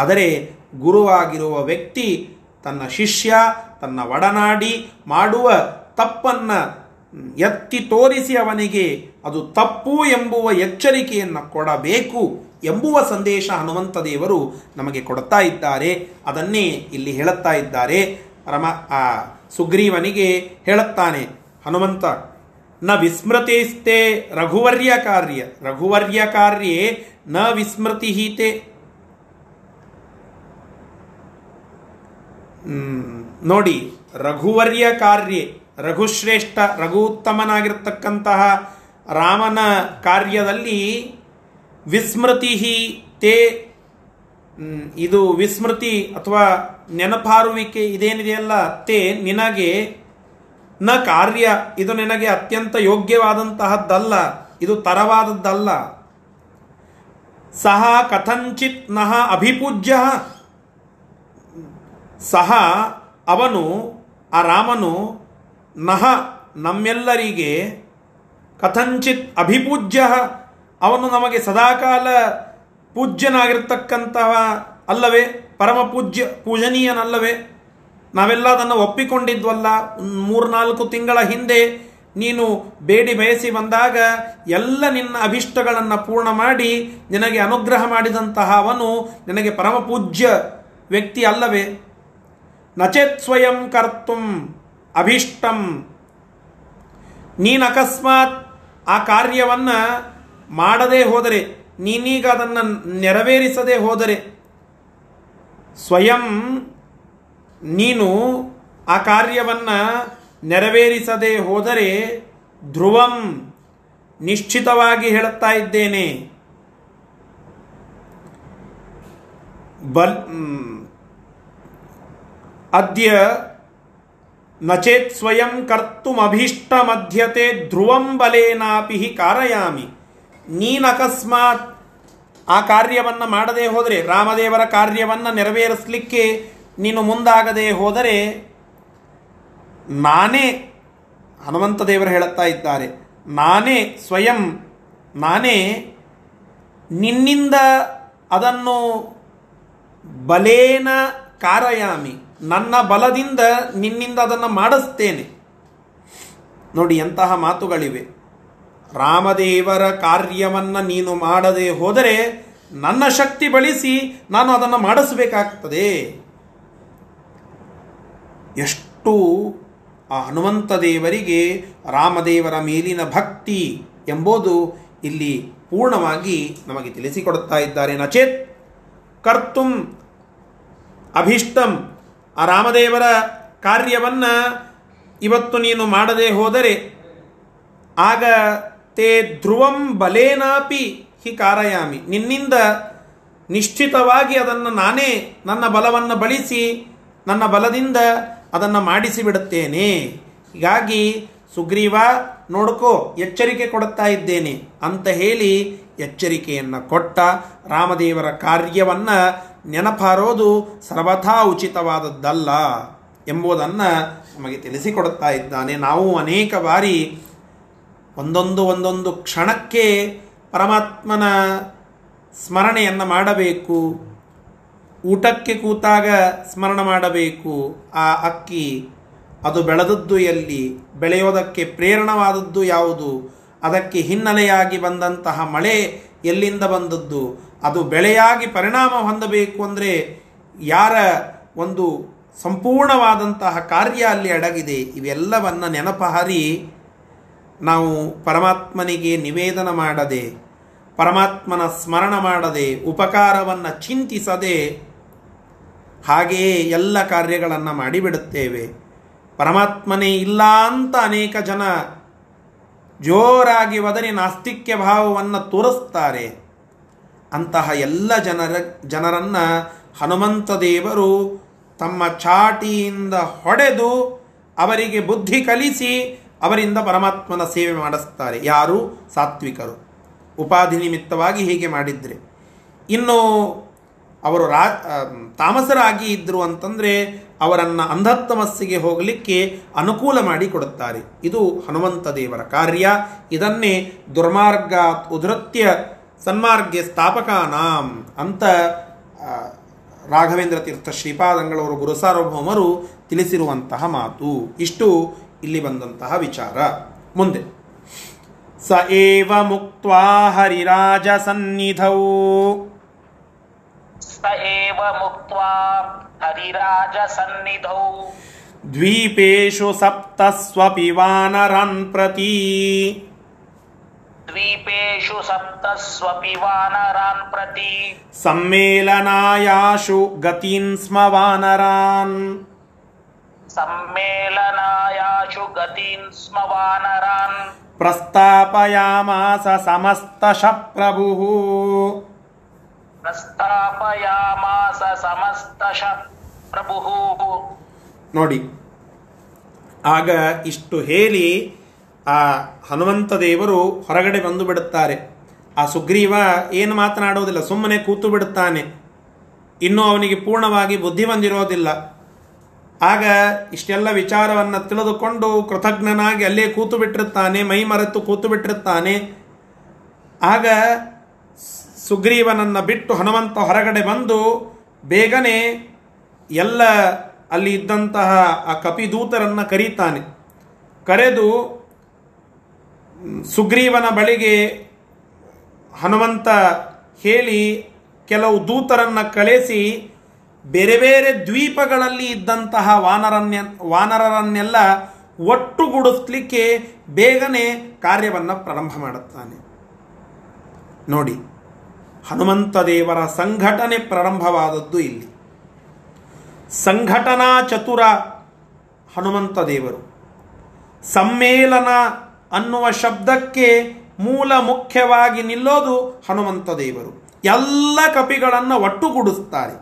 ಆದರೆ ಗುರುವಾಗಿರುವ ವ್ಯಕ್ತಿ ತನ್ನ ಶಿಷ್ಯ, ತನ್ನ ಒಡನಾಡಿ ಮಾಡುವ ತಪ್ಪನ್ನು ಎತ್ತಿ ತೋರಿಸಿ ಅವನಿಗೆ ಅದು ತಪ್ಪು ಎಂಬುವ ಎಚ್ಚರಿಕೆಯನ್ನು ಕೊಡಬೇಕು ಎಂಬುವ ಸಂದೇಶ ಹನುಮಂತ ದೇವರು ನಮಗೆ ಕೊಡ್ತಾ ಇದ್ದಾರೆ. ಅದನ್ನೇ ಇಲ್ಲಿ ಹೇಳುತ್ತಾ ಇದ್ದಾರೆ. ರಮ ಆ ಸುಗ್ರೀವನಿಗೆ ಹೇಳುತ್ತಾನೆ ಹನುಮಂತ, ನ ವಿಸ್ಮೃತಿಸ್ತೆ ರಘುವರ್ಯ ಕಾರ್ಯ, ರಘುವರ್ಯ ಕಾರ್ಯೇ ನ ವಿಸ್ಮೃತಿ ಹೀತೆ. ನೋಡಿ, ರಘುವರ್ಯ ಕಾರ್ಯೆ, ರಘುಶ್ರೇಷ್ಠ ರಘು ಉತ್ತಮನಾಗಿರ್ತಕ್ಕಂತಹ ರಾಮನ ಕಾರ್ಯದಲ್ಲಿ ವಿಸ್ಮೃತಿ ತೇ, ಇದು ವಿಸ್ಮೃತಿ ಅಥವಾ ನೆನಪಾರುವಿಕೆ ಇದೇನಿದೆಯಲ್ಲ, ತೇ ನಿನಗೆ, ನ ಕಾರ್ಯ ಇದು ನಿನಗೆ ಅತ್ಯಂತ ಯೋಗ್ಯವಾದಂತಹದ್ದಲ್ಲ, ಇದು ತರವಾದದ್ದಲ್ಲ. ಸಹ ಕಥಂಚಿತ್ ನಹ ಅಭಿಪೂಜ್ಯ, ಸಹ ಅವನು ಆ ರಾಮನು, ನಹ ನಮ್ಮೆಲ್ಲರಿಗೆ, ಕಥಂಚಿತ್ ಅಭಿಪೂಜ್ಯ ಅವನು ನಮಗೆ ಸದಾಕಾಲ ಪೂಜ್ಯನಾಗಿರ್ತಕ್ಕಂತಹ ಅಲ್ಲವೇ, ಪರಮ ಪೂಜ್ಯ ಪೂಜನೀಯನಲ್ಲವೇ. ನಾವೆಲ್ಲ ಅದನ್ನು ಒಪ್ಪಿಕೊಂಡಿದ್ವಲ್ಲ ಮೂರ್ನಾಲ್ಕು ತಿಂಗಳ ಹಿಂದೆ. ನೀನು ಬೇಡಿ ಬಯಸಿ ಬಂದಾಗ ಎಲ್ಲ ನಿನ್ನ ಅಭಿಷ್ಟಗಳನ್ನು ಪೂರ್ಣ ಮಾಡಿ ನಿನಗೆ ಅನುಗ್ರಹ ಮಾಡಿದಂತಹ ಅವನು ನಿನಗೆ ಪರಮ ಪೂಜ್ಯ ವ್ಯಕ್ತಿ ಅಲ್ಲವೇ. ನಚೇತ್ ಸ್ವಯಂ ಕರ್ತುಂ ಅಭಿಷ್ಟಂ, ನೀನು ಅಕಸ್ಮಾತ್ ಆ ಕಾರ್ಯವನ್ನು ಮಾಡದೇ ಹೋದರೆ, ನೀನೀಗ ಅದನ್ನು ನೆರವೇರಿಸದೆ ಹೋದರೆ, ಸ್ವಯಂ ನೀನು ಆ ಕಾರ್ಯವನ್ನು ನೆರವೇರಿಸದೆ ಹೋದರೆ, ಧ್ರುವಂ ನಿಶ್ಚಿತವಾಗಿ ಹೇಳುತ್ತಾ ಇದ್ದೇನೆ, ಬಲ್ ಅದ್ಯ ನಚೇತ್ ಸ್ವಯಂ ಕರ್ತುಮಭೀಷ್ಟ ಮಧ್ಯತೆ ಧ್ರುವಂ ಬಲೇನಾಪಿ ಕಾರಯಾಮಿ. ನೀನು ಅಕಸ್ಮಾತ್ ಆ ಕಾರ್ಯವನ್ನು ಮಾಡದೇ ಹೋದರೆ, ರಾಮದೇವರ ಕಾರ್ಯವನ್ನು ನೆರವೇರಿಸಲಿಕ್ಕೆ ನೀನು ಮುಂದಾಗದೆ ಹೋದರೆ, ನಾನೇ, ಹನುಮಂತ ದೇವರು ಹೇಳುತ್ತಾ ಇದ್ದಾರೆ, ನಾನೇ ಸ್ವಯಂ ನಾನೇ ನಿನ್ನಿಂದ ಅದನ್ನು ಬಲೇನ ಕಾರಯಾಮಿ, ನನ್ನ ಬಲದಿಂದ ನಿನ್ನಿಂದ ಅದನ್ನು ಮಾಡಿಸ್ತೇನೆ. ನೋಡಿ ಎಂತಹ ಮಾತುಗಳಿವೆ. ರಾಮದೇವರ ಕಾರ್ಯವನ್ನು ನೀನು ಮಾಡದೆ ಹೋದರೆ ನನ್ನ ಶಕ್ತಿ ಬಳಸಿ ನಾನು ಅದನ್ನು ಮಾಡಿಸಬೇಕಾಗ್ತದೆ. ಎಷ್ಟು ಆ ಹನುಮಂತ ದೇವರಿಗೆ ರಾಮದೇವರ ಮೇಲಿನ ಭಕ್ತಿ ಎಂಬುದು ಇಲ್ಲಿ ಪೂರ್ಣವಾಗಿ ನಮಗೆ ತಿಳಿಸಿಕೊಡುತ್ತಾ ಇದ್ದಾರೆ. ನಚೇತ್ ಕರ್ತುಂ ಅಭೀಷ್ಟಂ, ಆ ರಾಮದೇವರ ಕಾರ್ಯವನ್ನು ಇವತ್ತು ನೀನು ಮಾಡದೆ ಹೋದರೆ, ಆಗ ತೇ ಧ್ರುವಂ ಬಲೇನಾಪಿ ಹಿ ಕಾರಯಾಮಿ, ನಿನ್ನಿಂದ ನಿಶ್ಚಿತವಾಗಿ ಅದನ್ನು ನಾನೇ ನನ್ನ ಬಲವನ್ನು ಬಳಸಿ ನನ್ನ ಬಲದಿಂದ ಅದನ್ನು ಮಾಡಿಸಿಬಿಡುತ್ತೇನೆ. ಹೀಗಾಗಿ ಸುಗ್ರೀವ ನೋಡ್ಕೋ, ಎಚ್ಚರಿಕೆ ಕೊಡುತ್ತಾ ಇದ್ದೇನೆ ಅಂತ ಹೇಳಿ ಎಚ್ಚರಿಕೆಯನ್ನು ಕೊಟ್ಟ. ರಾಮದೇವರ ಕಾರ್ಯವನ್ನು ನೆನಪಾರೋದು ಸರ್ವಥಾ ಉಚಿತವಾದದ್ದಲ್ಲ ಎಂಬುದನ್ನು ನಮಗೆ ತಿಳಿಸಿಕೊಡುತ್ತಾ ಇದ್ದಾನೆ. ನಾವು ಅನೇಕ ಬಾರಿ ಒಂದೊಂದು ಒಂದೊಂದು ಕ್ಷಣಕ್ಕೆ ಪರಮಾತ್ಮನ ಸ್ಮರಣೆಯನ್ನು ಮಾಡಬೇಕು. ಊಟಕ್ಕೆ ಕೂತಾಗ ಸ್ಮರಣ ಮಾಡಬೇಕು. ಆ ಅಕ್ಕಿ ಅದು ಬೆಳೆದದ್ದು ಎಲ್ಲಿ, ಬೆಳೆಯೋದಕ್ಕೆ ಪ್ರೇರಣವಾದದ್ದು ಯಾವುದು, ಅದಕ್ಕೆ ಹಿನ್ನೆಲೆಯಾಗಿ ಬಂದಂತಹ ಮಳೆ ಎಲ್ಲಿಂದ ಬಂದದ್ದು, ಅದು ಬೆಳೆಯಾಗಿ ಪರಿಣಾಮ ಹೊಂದಬೇಕು ಅಂದರೆ ಯಾರ ಒಂದು ಸಂಪೂರ್ಣವಾದಂತಹ ಕಾರ್ಯ ಅಲ್ಲಿ ಅಡಗಿದೆ. ಇವೆಲ್ಲವನ್ನು ನೆನಪು ಹಾರಿ ನಾವು ಪರಮಾತ್ಮನಿಗೆ ನಿವೇದನ ಮಾಡದೆ, ಪರಮಾತ್ಮನ ಸ್ಮರಣ ಮಾಡದೆ, ಉಪಕಾರವನ್ನು ಚಿಂತಿಸದೆ ಹಾಗೆಯೇ ಎಲ್ಲ ಕಾರ್ಯಗಳನ್ನು ಮಾಡಿಬಿಡುತ್ತೇವೆ. ಪರಮಾತ್ಮನೇ ಇಲ್ಲ ಅಂತ ಅನೇಕ ಜನ ಜೋರಾಗಿ ಒದರಿ ನಾಸ್ತಿಕ್ಯ ಭಾವವನ್ನು ತೋರಿಸ್ತಾರೆ. ಅಂತಹ ಎಲ್ಲ ಜನರ ಜನರನ್ನು ಹನುಮಂತ ದೇವರು ತಮ್ಮ ಚಾಟಿಯಿಂದ ಹೊಡೆದು ಅವರಿಗೆ ಬುದ್ಧಿ ಕಲಿಸಿ ಅವರಿಂದ ಪರಮಾತ್ಮನ ಸೇವೆ ಮಾಡಿಸ್ತಾರೆ. ಯಾರು? ಸಾತ್ವಿಕರು. ಉಪಾಧಿ ನಿಮಿತ್ತವಾಗಿ ಹೀಗೆ ಮಾಡಿದರೆ. ಇನ್ನು ಅವರು ರಾ ತಾಮಸರಾಗಿ ಇದ್ದರು ಅಂತಂದರೆ ಅವರನ್ನು ಅಂಧತಮಸ್ಸಿಗೆ ಹೋಗಲಿಕ್ಕೆ ಅನುಕೂಲ ಮಾಡಿಕೊಡುತ್ತಾರೆ. ಇದು ಹನುಮಂತ ದೇವರ ಕಾರ್ಯ. ಇದನ್ನೇ ದುರ್ಮಾರ್ಗ ಉಧೃತ್ಯ ಸನ್ಮಾರ್ಗೆ ಸ್ಥಾಪಕಾನಾಂ ಅಂತ ರಾಘವೇಂದ್ರ ತೀರ್ಥ ಶ್ರೀಪಾದಂಗಳವರು ಗುರುಸಾರ್ವಭೌಮರು ತಿಳಿಸಿರುವಂತಹ ಮಾತು. ಇಷ್ಟು ಇಲ್ಲಿ ಬಂದಂತಹ ವಿಚಾರ. ಮುಂದೆ ಸ ಏವ ಮುಕ್ತ್ವಾ ಹರಿರಾಜ ಸನ್ನಿಧೌ ಸ ಏವ ಮುಕ್ತ್ವಾ ಹರಿರಾಜ ಸನ್ನಿಧೌ ದ್ವೀಪೇಷು ಸಪ್ತಸ್ವಪಿ ವಾನರನ್ ಪ್ರತಿ ದ್ವೀಪೇಷು ಸಪ್ತಸ್ವಪಿ ವಾನರಾನ್ ಪ್ರತಿ ಸಮ್ಮೇಲನಾಯಾಶು ಗತೀನ್ ಸ್ಮ ವಾನರಾನ್ ಸಮ್ಮೇಲನಾಯಾಶು ಗತೀನ್ ಸ್ಮ ವಾನರಾನ್ ಪ್ರಸ್ತಾಪಯಾಮಾಸ ಸಮಸ್ತಶ ಪ್ರಭುಃ ಪ್ರಸ್ತಾಪಯಾಮಾಸ ಸಮಸ್ತಶ ಪ್ರಭುಃ. ನೋಡಿ, ಆಗ ಇಷ್ಟು ಹೇಳಿ ಆ ಹನುಮಂತ ದೇವರು ಹೊರಗಡೆ ಬಂದು ಬಿಡುತ್ತಾರೆ. ಆ ಸುಗ್ರೀವ ಏನು ಮಾತನಾಡೋದಿಲ್ಲ, ಸುಮ್ಮನೆ ಕೂತು ಬಿಡುತ್ತಾನೆ. ಇನ್ನೂ ಅವನಿಗೆ ಪೂರ್ಣವಾಗಿ ಬುದ್ಧಿ ಬಂದಿರೋದಿಲ್ಲ. ಆಗ ಇಷ್ಟೆಲ್ಲ ವಿಚಾರವನ್ನು ತಿಳಿದುಕೊಂಡು ಕೃತಜ್ಞನಾಗಿ ಅಲ್ಲೇ ಕೂತು ಬಿಟ್ಟಿರ್ತಾನೆ, ಮೈ ಮರೆತು ಕೂತು ಬಿಟ್ಟಿರ್ತಾನೆ. ಆಗ ಸುಗ್ರೀವನನ್ನು ಬಿಟ್ಟು ಹನುಮಂತ ಹೊರಗಡೆ ಬಂದು ಬೇಗನೆ ಎಲ್ಲ ಅಲ್ಲಿ ಇದ್ದಂತಹ ಆ ಕಪಿದೂತರನ್ನು ಕರೀತಾನೆ. ಕರೆದು ಸುಗ್ರೀವನ ಬಳಿಗೆ ಹನುಮಂತ ಹೇಳಿ ಕೆಲವು ದೂತರನ್ನು ಕಳಿಸಿ ಬೇರೆ ಬೇರೆ ದ್ವೀಪಗಳಲ್ಲಿ ಇದ್ದಂತಹ ವಾನರನ್ಯ ವಾನರರನ್ನೆಲ್ಲ ಒಟ್ಟುಗೂಡಿಸ್ಲಿಕ್ಕೆ ಬೇಗನೆ ಕಾರ್ಯವನ್ನು ಪ್ರಾರಂಭ ಮಾಡುತ್ತಾನೆ. ನೋಡಿ, ಹನುಮಂತ ದೇವರ ಸಂಘಟನೆ ಪ್ರಾರಂಭವಾದದ್ದು ಇಲ್ಲಿ. ಸಂಘಟನಾ ಚತುರ ಹನುಮಂತ ದೇವರು. ಸಮ್ಮೇಳನ ಅನ್ನುವ ಶಬ್ದಕ್ಕೆ ಮೂಲ ಮುಖ್ಯವಾಗಿ ನಿಲ್ಲೋದು ಹನುಮಂತ ದೇವರು. ಎಲ್ಲ ಕಪಿಗಳನ್ನು ಒಟ್ಟುಗೂಡಿಸ್ತಾರೆ.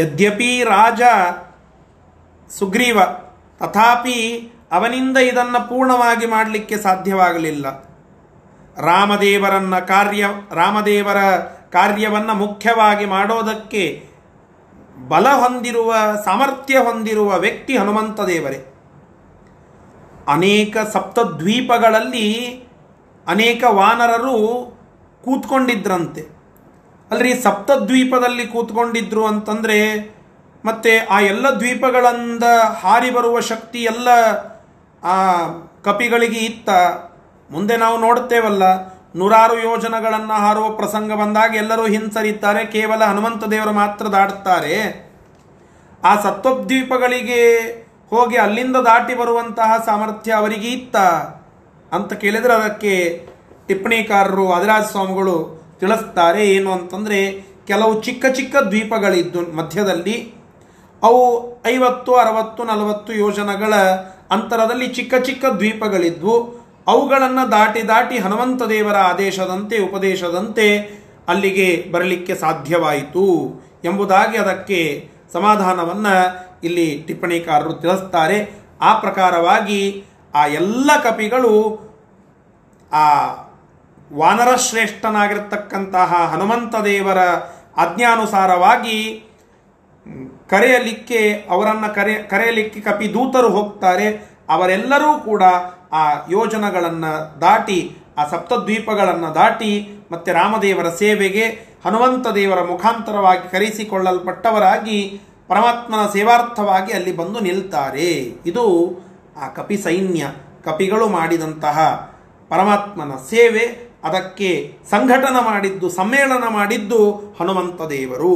ಯದ್ಯಪಿ ರಾಜ ಸುಗ್ರೀವ, ತಥಾಪಿ ಅವನಿಂದ ಇದನ್ನು ಪೂರ್ಣವಾಗಿ ಮಾಡಲಿಕ್ಕೆ ಸಾಧ್ಯವಾಗಲಿಲ್ಲ. ರಾಮದೇವರನ್ನ ಕಾರ್ಯ ರಾಮದೇವರ ಕಾರ್ಯವನ್ನು ಮುಖ್ಯವಾಗಿ ಮಾಡೋದಕ್ಕೆ ಬಲ ಹೊಂದಿರುವ, ಸಾಮರ್ಥ್ಯ ಹೊಂದಿರುವ ವ್ಯಕ್ತಿ ಹನುಮಂತ ದೇವರೇ. ಅನೇಕ ಸಪ್ತದ್ವೀಪಗಳಲ್ಲಿ ಅನೇಕ ವಾನರರು ಕೂತ್ಕೊಂಡಿದ್ರಂತೆ. ಅಲ್ರಿ, ಸಪ್ತದ್ವೀಪದಲ್ಲಿ ಕೂತ್ಕೊಂಡಿದ್ರು ಅಂತಂದರೆ ಮತ್ತೆ ಆ ಎಲ್ಲ ದ್ವೀಪಗಳಿಂದ ಹಾರಿ ಬರುವ ಶಕ್ತಿ ಎಲ್ಲ ಆ ಕಪಿಗಳಿಗೆ ಇತ್ತ? ಮುಂದೆ ನಾವು ನೋಡ್ತೇವಲ್ಲ, ನೂರಾರು ಯೋಜನೆಗಳನ್ನು ಹಾರುವ ಪ್ರಸಂಗ ಬಂದಾಗ ಎಲ್ಲರೂ ಹಿಂಸರಿತಾರೆ, ಕೇವಲ ಹನುಮಂತ ದೇವರು ಮಾತ್ರ ದಾಡ್ತಾರೆ. ಆ ಸಪ್ತದ್ವೀಪಗಳಿಗೆ ಹೋಗಿ ಅಲ್ಲಿಂದ ದಾಟಿ ಬರುವಂತಹ ಸಾಮರ್ಥ್ಯ ಅವರಿಗೆ ಇತ್ತ ಅಂತ ಕೇಳಿದರೆ ಅದಕ್ಕೆ ಟಿಪ್ಪಣಿಕಾರರು ವಾದಿರಾಜ ಸ್ವಾಮಿಗಳು ತಿಳಿಸ್ತಾರೆ. ಏನು ಅಂತಂದರೆ, ಕೆಲವು ಚಿಕ್ಕ ಚಿಕ್ಕ ದ್ವೀಪಗಳಿದ್ದು ಮಧ್ಯದಲ್ಲಿ ಅವು ಐವತ್ತು ಅರವತ್ತು ನಲವತ್ತು ಯೋಜನೆಗಳ ಅಂತರದಲ್ಲಿ ಚಿಕ್ಕ ಚಿಕ್ಕ ದ್ವೀಪಗಳಿದ್ವು. ಅವುಗಳನ್ನು ದಾಟಿ ದಾಟಿ ಹನುಮಂತ ದೇವರ ಆದೇಶದಂತೆ ಉಪದೇಶದಂತೆ ಅಲ್ಲಿಗೆ ಬರಲಿಕ್ಕೆ ಸಾಧ್ಯವಾಯಿತು ಎಂಬುದಾಗಿ ಅದಕ್ಕೆ ಸಮಾಧಾನವನ್ನು ಇಲ್ಲಿ ಟಿಪ್ಪಣಿಕಾರರು ತಿಳಿಸ್ತಾರೆ. ಆ ಪ್ರಕಾರವಾಗಿ ಆ ಎಲ್ಲ ಕಪಿಗಳು ಆ ವಾನರ ಶ್ರೇಷ್ಠನಾಗಿರ್ತಕ್ಕಂತಹ ಹನುಮಂತ ದೇವರ ಆಜ್ಞಾನುಸಾರವಾಗಿ ಕರೆಯಲಿಕ್ಕೆ ಅವರನ್ನು ಕರೆ ಕರೆಯಲಿಕ್ಕೆ ಕಪಿದೂತರು ಹೋಗ್ತಾರೆ. ಅವರೆಲ್ಲರೂ ಕೂಡ ಆ ಯೋಜನೆಗಳನ್ನು ದಾಟಿ, ಆ ಸಪ್ತದ್ವೀಪಗಳನ್ನು ದಾಟಿ, ಮತ್ತು ರಾಮದೇವರ ಸೇವೆಗೆ ಹನುಮಂತ ದೇವರ ಮುಖಾಂತರವಾಗಿ ಕರೆಸಿಕೊಳ್ಳಲ್ಪಟ್ಟವರಾಗಿ ಪರಮಾತ್ಮನ ಸೇವಾರ್ಥವಾಗಿ ಅಲ್ಲಿ ಬಂದು ನಿಲ್ತಾರೆ. ಇದು ಆ ಕಪಿ ಸೈನ್ಯ, ಕಪಿಗಳು ಮಾಡಿದಂತಹ ಪರಮಾತ್ಮನ ಸೇವೆ. ಅದಕ್ಕೆ ಸಂಘಟನೆ ಮಾಡಿದ್ದು, ಸಮ್ಮೇಳನ ಮಾಡಿದ್ದು ಹನುಮಂತ ದೇವರು.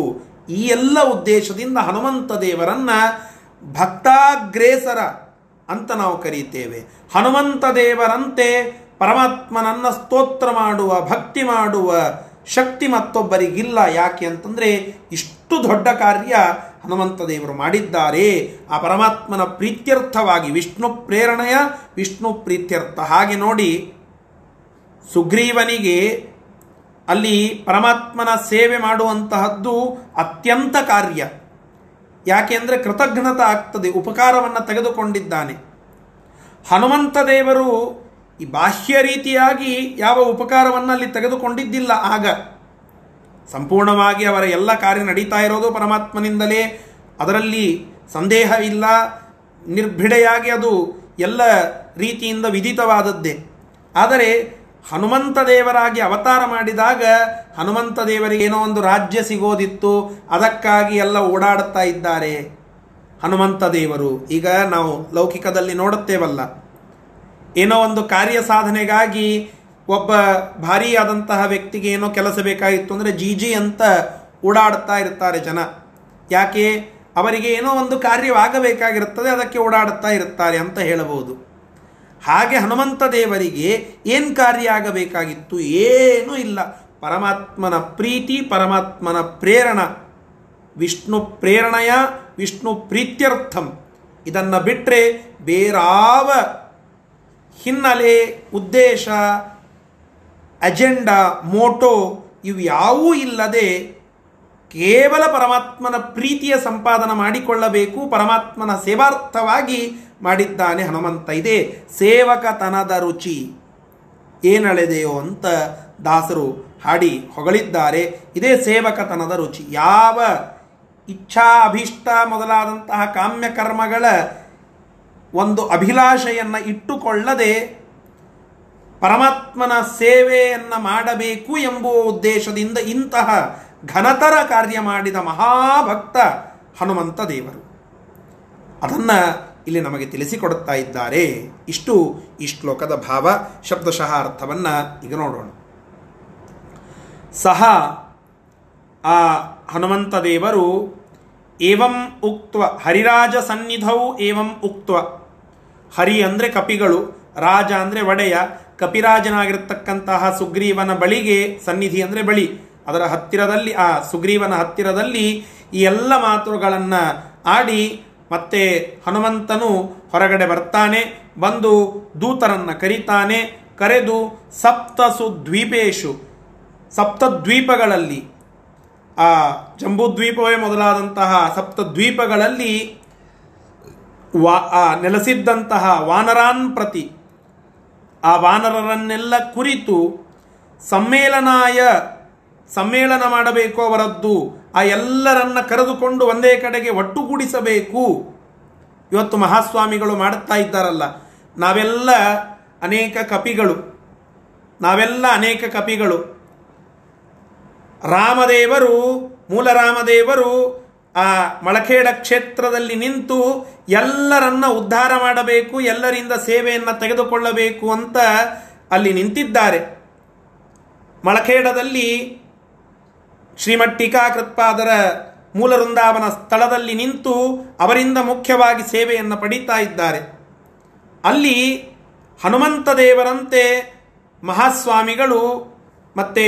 ಈ ಎಲ್ಲ ಉದ್ದೇಶದಿಂದ ಹನುಮಂತ ದೇವರನ್ನು ಭಕ್ತಾಗ್ರೇಸರ ಅಂತ ನಾವು ಕರೀತೇವೆ. ಹನುಮಂತ ದೇವರಂತೆ ಪರಮಾತ್ಮನನ್ನು ಸ್ತೋತ್ರ ಮಾಡುವ, ಭಕ್ತಿ ಮಾಡುವ ಶಕ್ತಿ ಮತ್ತೊಬ್ಬರಿಗಿಲ್ಲ. ಯಾಕೆ ಅಂತಂದರೆ, ಇಷ್ಟು ದೊಡ್ಡ ಕಾರ್ಯ ಹನುಮಂತ ದೇವರು ಮಾಡಿದ್ದಾರೆ ಆ ಪರಮಾತ್ಮನ ಪ್ರೀತ್ಯರ್ಥವಾಗಿ. ವಿಷ್ಣು ಪ್ರೇರಣೆಯ ವಿಷ್ಣು ಪ್ರೀತ್ಯರ್ಥ. ಹಾಗೆ ನೋಡಿ, ಸುಗ್ರೀವನಿಗೆ ಅಲ್ಲಿ ಪರಮಾತ್ಮನ ಸೇವೆ ಮಾಡುವಂತಹದ್ದು ಅತ್ಯಂತ ಕಾರ್ಯ. ಯಾಕೆಂದರೆ ಕೃತಜ್ಞತೆ ಆಗ್ತದೆ, ಉಪಕಾರವನ್ನು ತೆಗೆದುಕೊಂಡಿದ್ದಾನೆ ಹನುಮಂತ ದೇವರು. ಈ ಬಾಹ್ಯ ರೀತಿಯಾಗಿ ಯಾವ ಉಪಕಾರವನ್ನು ಅಲ್ಲಿ ತೆಗೆದುಕೊಂಡಿದ್ದಿಲ್ಲ. ಆಗ ಸಂಪೂರ್ಣವಾಗಿ ಅವರ ಎಲ್ಲ ಕಾರ್ಯ ನಡೀತಾ ಇರೋದು ಪರಮಾತ್ಮನಿಂದಲೇ, ಅದರಲ್ಲಿ ಸಂದೇಹ ಇಲ್ಲ. ನಿರ್ಭಿಡೆಯಾಗಿ ಅದು ಎಲ್ಲ ರೀತಿಯಿಂದ ವಿದಿತವಾದದ್ದೇ. ಆದರೆ ಹನುಮಂತ ದೇವರಾಗಿ ಅವತಾರ ಮಾಡಿದಾಗ ಹನುಮಂತ ದೇವರಿಗೆ ಏನೋ ಒಂದು ರಾಜ್ಯ ಸಿಗೋದಿತ್ತು, ಅದಕ್ಕಾಗಿ ಎಲ್ಲ ಓಡಾಡುತ್ತಾ ಇದ್ದಾರೆ ಹನುಮಂತ ದೇವರು. ಈಗ ನಾವು ಲೌಕಿಕದಲ್ಲಿ ನೋಡುತ್ತೇವಲ್ಲ, ಏನೋ ಒಂದು ಕಾರ್ಯ ಸಾಧನೆಗಾಗಿ ಒಬ್ಬ ಭಾರಿಯಾದಂತಹ ವ್ಯಕ್ತಿಗೆ ಏನೋ ಕೆಲಸ ಬೇಕಾಗಿತ್ತು ಅಂದರೆ ಜಿ ಜಿ ಅಂತ ಓಡಾಡುತ್ತಾ ಇರ್ತಾರೆ ಜನ. ಯಾಕೆ? ಅವರಿಗೆ ಏನೋ ಒಂದು ಕಾರ್ಯವಾಗಬೇಕಾಗಿರುತ್ತದೆ, ಅದಕ್ಕೆ ಓಡಾಡುತ್ತಾ ಇರ್ತಾರೆ ಅಂತ ಹೇಳಬಹುದು. ಹಾಗೆ ಹನುಮಂತ ದೇವರಿಗೆ ಏನು ಕಾರ್ಯ ಆಗಬೇಕಾಗಿತ್ತು? ಏನೂ ಇಲ್ಲ. ಪರಮಾತ್ಮನ ಪ್ರೀತಿ, ಪರಮಾತ್ಮನ ಪ್ರೇರಣ, ವಿಷ್ಣು ಪ್ರೇರಣೆಯ ವಿಷ್ಣು ಪ್ರೀತ್ಯರ್ಥಂ, ಇದನ್ನು ಬಿಟ್ಟರೆ ಬೇರಾವ ಹಿನ್ನೆಲೆ, ಉದ್ದೇಶ, ಅಜೆಂಡಾ, ಮೋಟೋ ಇವು ಯಾವೂ ಇಲ್ಲದೆ ಕೇವಲ ಪರಮಾತ್ಮನ ಪ್ರೀತಿಯ ಸಂಪಾದನೆ ಮಾಡಿಕೊಳ್ಳಬೇಕು, ಪರಮಾತ್ಮನ ಸೇವಾರ್ಥವಾಗಿ ಮಾಡಿದ್ದಾನೆ ಹನುಮಂತ. ಇದೇ ಸೇವಕತನದ ರುಚಿ ಏನಳೆದೆಯೋ ಅಂತ ದಾಸರು ಹಾಡಿ ಹೊಗಳಿದ್ದಾರೆ. ಇದೇ ಸೇವಕತನದ ರುಚಿ. ಯಾವ ಇಚ್ಛಾ, ಅಭಿಷ್ಟ ಮೊದಲಾದಂತಹ ಕಾಮ್ಯಕರ್ಮಗಳ ಒಂದು ಅಭಿಲಾಷೆಯನ್ನು ಇಟ್ಟುಕೊಳ್ಳದೆ ಪರಮಾತ್ಮನ ಸೇವೆಯನ್ನು ಮಾಡಬೇಕು ಎಂಬುವ ಉದ್ದೇಶದಿಂದ ಇಂತಹ ಘನತರ ಕಾರ್ಯ ಮಾಡಿದ ಮಹಾಭಕ್ತ ಹನುಮಂತ ದೇವರು. ಅದನ್ನು ಇಲ್ಲಿ ನಮಗೆ ತಿಳಿಸಿಕೊಡುತ್ತಾ ಇದ್ದಾರೆ. ಇಷ್ಟು ಈ ಶ್ಲೋಕದ ಭಾವ. ಶಬ್ದಶಃ ಅರ್ಥವನ್ನು ಈಗ ನೋಡೋಣ. ಸಹ ಆ ಹನುಮಂತ ದೇವರು ಏವಂ ಉಕ್ತ್ವ ಹರಿರಾಜ ಸನ್ನಿಧೌ ಏವಂ ಉಕ್ತ್ವ. ಹರಿ ಅಂದರೆ ಕಪಿಗಳು, ರಾಜ ಅಂದರೆ ಒಡೆಯ. ಕಪಿರಾಜನಾಗಿರ್ತಕ್ಕಂತಹ ಸುಗ್ರೀವನ ಬಳಿಗೆ, ಸನ್ನಿಧಿ ಅಂದರೆ ಬಳಿ, ಅದರ ಹತ್ತಿರದಲ್ಲಿ, ಆ ಸುಗ್ರೀವನ ಹತ್ತಿರದಲ್ಲಿ ಈ ಎಲ್ಲ ಮಾತುಗಳನ್ನು ಆಡಿ ಮತ್ತೆ ಹನುಮಂತನು ಹೊರಗಡೆ ಬರ್ತಾನೆ. ಬಂದು ದೂತರನ್ನು ಕರೀತಾನೆ. ಕರೆದು ಸಪ್ತಸು ದ್ವೀಪೇಶು, ಸಪ್ತದ್ವೀಪಗಳಲ್ಲಿ, ಆ ಜಂಬೂದ್ವೀಪವೇ ಮೊದಲಾದಂತಹ ಸಪ್ತದ್ವೀಪಗಳಲ್ಲಿ ವಾ ನೆಲೆಸಿದ್ದಂತಹ ವಾನರಾನ್ ಪ್ರತಿ, ಆ ವಾನರರನ್ನೆಲ್ಲ ಕುರಿತು ಸಮ್ಮೇಳನಾಯ, ಸಮ್ಮೇಳನ ಮಾಡಬೇಕು ಅವರದ್ದು, ಆ ಎಲ್ಲರನ್ನ ಕರೆದುಕೊಂಡು ಒಂದೇ ಕಡೆಗೆ ಒಟ್ಟುಗೂಡಿಸಬೇಕು. ಇವತ್ತು ಮಹಾಸ್ವಾಮಿಗಳು ಮಾಡುತ್ತಾ ಇದ್ದಾರಲ್ಲ, ನಾವೆಲ್ಲ ಅನೇಕ ಕಪಿಗಳು, ನಾವೆಲ್ಲ ಅನೇಕ ಕಪಿಗಳು. ರಾಮದೇವರು, ಮೂಲ ರಾಮದೇವರು ಆ ಮಳಖೇಡ ಕ್ಷೇತ್ರದಲ್ಲಿ ನಿಂತು ಎಲ್ಲರನ್ನ ಉದ್ಧಾರ ಮಾಡಬೇಕು, ಎಲ್ಲರಿಂದ ಸೇವೆಯನ್ನು ತೆಗೆದುಕೊಳ್ಳಬೇಕು ಅಂತ ಅಲ್ಲಿ ನಿಂತಿದ್ದಾರೆ. ಮಳಖೇಡದಲ್ಲಿ ಶ್ರೀಮಠ್ ಟೀಕಾಕೃತ್ಪಾದರ ಮೂಲ ವೃಂದಾವನ ಸ್ಥಳದಲ್ಲಿ ನಿಂತು ಅವರಿಂದ ಮುಖ್ಯವಾಗಿ ಸೇವೆಯನ್ನು ಪಡೀತಾ ಇದ್ದಾರೆ. ಅಲ್ಲಿ ಹನುಮಂತ ದೇವರಂತೆ ಮಹಾಸ್ವಾಮಿಗಳು ಮತ್ತು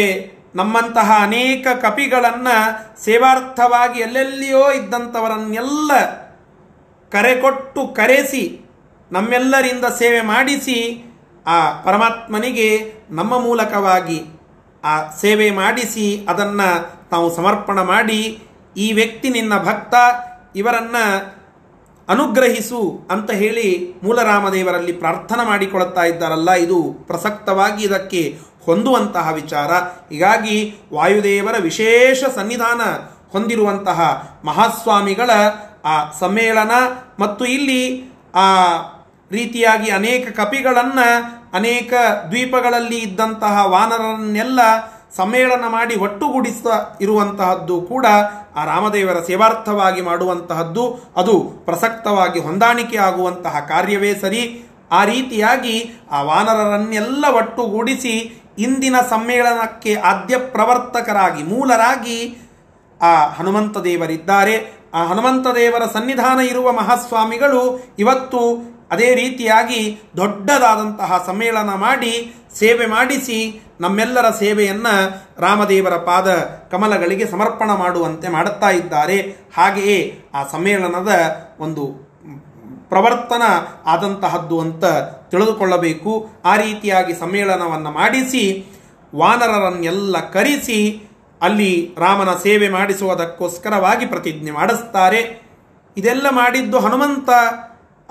ನಮ್ಮಂತಹ ಅನೇಕ ಕಪಿಗಳನ್ನು ಸೇವಾರ್ಥವಾಗಿ ಎಲ್ಲೆಲ್ಲಿಯೋ ಇದ್ದಂಥವರನ್ನೆಲ್ಲ ಕರೆಕೊಟ್ಟು ಕರೆಸಿ ನಮ್ಮೆಲ್ಲರಿಂದ ಸೇವೆ ಮಾಡಿಸಿ ಆ ಪರಮಾತ್ಮನಿಗೆ ನಮ್ಮ ಮೂಲಕವಾಗಿ ಆ ಸೇವೆ ಮಾಡಿಸಿ ಅದನ್ನು ನಾವು ಸಮರ್ಪಣೆ ಮಾಡಿ, ಈ ವ್ಯಕ್ತಿ ನಿನ್ನ ಭಕ್ತ, ಇವರನ್ನು ಅನುಗ್ರಹಿಸು ಅಂತ ಹೇಳಿ ಮೂಲರಾಮದೇವರಲ್ಲಿ ಪ್ರಾರ್ಥನೆ ಮಾಡಿಕೊಳ್ಳುತ್ತಾ ಇದ್ದಾರಲ್ಲ, ಇದು ಪ್ರಸಕ್ತವಾಗಿ ಇದಕ್ಕೆ ಹೊಂದುವಂತಹ ವಿಚಾರ. ಹೀಗಾಗಿ ವಾಯುದೇವರ ವಿಶೇಷ ಸನ್ನಿಧಾನ ಹೊಂದಿರುವಂತಹ ಮಹಾಸ್ವಾಮಿಗಳ ಆ ಸಮ್ಮೇಳನ ಮತ್ತು ಇಲ್ಲಿ ಆ ರೀತಿಯಾಗಿ ಅನೇಕ ಕಪಿಗಳನ್ನು, ಅನೇಕ ದ್ವೀಪಗಳಲ್ಲಿ ಇದ್ದಂತಹ ವಾನರನ್ನೆಲ್ಲ ಸಮ್ಮೇಳನ ಮಾಡಿ ಒಟ್ಟುಗೂಡಿಸ್ತಾ ಇರುವಂತಹದ್ದು ಕೂಡ ಆ ರಾಮದೇವರ ಸೇವಾರ್ಥವಾಗಿ ಮಾಡುವಂತಹದ್ದು. ಅದು ಪ್ರಸಕ್ತವಾಗಿ ಹೊಂದಾಣಿಕೆ ಆಗುವಂತಹ ಕಾರ್ಯವೇ ಸರಿ. ಆ ರೀತಿಯಾಗಿ ಆ ವಾನರರನ್ನೆಲ್ಲ ಒಟ್ಟುಗೂಡಿಸಿ ಇಂದಿನ ಸಮ್ಮೇಳನಕ್ಕೆ ಆದ್ಯ ಪ್ರವರ್ತಕರಾಗಿ, ಮೂಲರಾಗಿ ಆ ಹನುಮಂತ ದೇವರಿದ್ದಾರೆ. ಆ ಹನುಮಂತ ದೇವರ ಸನ್ನಿಧಾನ ಇರುವ ಮಹಾಸ್ವಾಮಿಗಳು ಇವತ್ತು ಅದೇ ರೀತಿಯಾಗಿ ದೊಡ್ಡದಾದಂತಹ ಸಮ್ಮೇಳನ ಮಾಡಿ ಸೇವೆ ಮಾಡಿಸಿ ನಮ್ಮೆಲ್ಲರ ಸೇವೆಯನ್ನು ರಾಮದೇವರ ಪಾದ ಕಮಲಗಳಿಗೆ ಸಮರ್ಪಣೆ ಮಾಡುವಂತೆ ಮಾಡುತ್ತಾ ಇದ್ದಾರೆ. ಹಾಗೆಯೇ ಆ ಸಮ್ಮೇಳನದ ಒಂದು ಪ್ರವರ್ತನ ಆದಂತಹದ್ದು ಅಂತ ತಿಳಿದುಕೊಳ್ಳಬೇಕು. ಆ ರೀತಿಯಾಗಿ ಸಮ್ಮೇಳನವನ್ನು ಮಾಡಿಸಿ ವಾನರರನ್ನೆಲ್ಲ ಕರೆಸಿ ಅಲ್ಲಿ ರಾಮನ ಸೇವೆ ಮಾಡಿಸುವುದಕ್ಕೋಸ್ಕರವಾಗಿ ಪ್ರತಿಜ್ಞೆ ಮಾಡಿಸ್ತಾರೆ. ಇದೆಲ್ಲ ಮಾಡಿದ್ದು ಹನುಮಂತ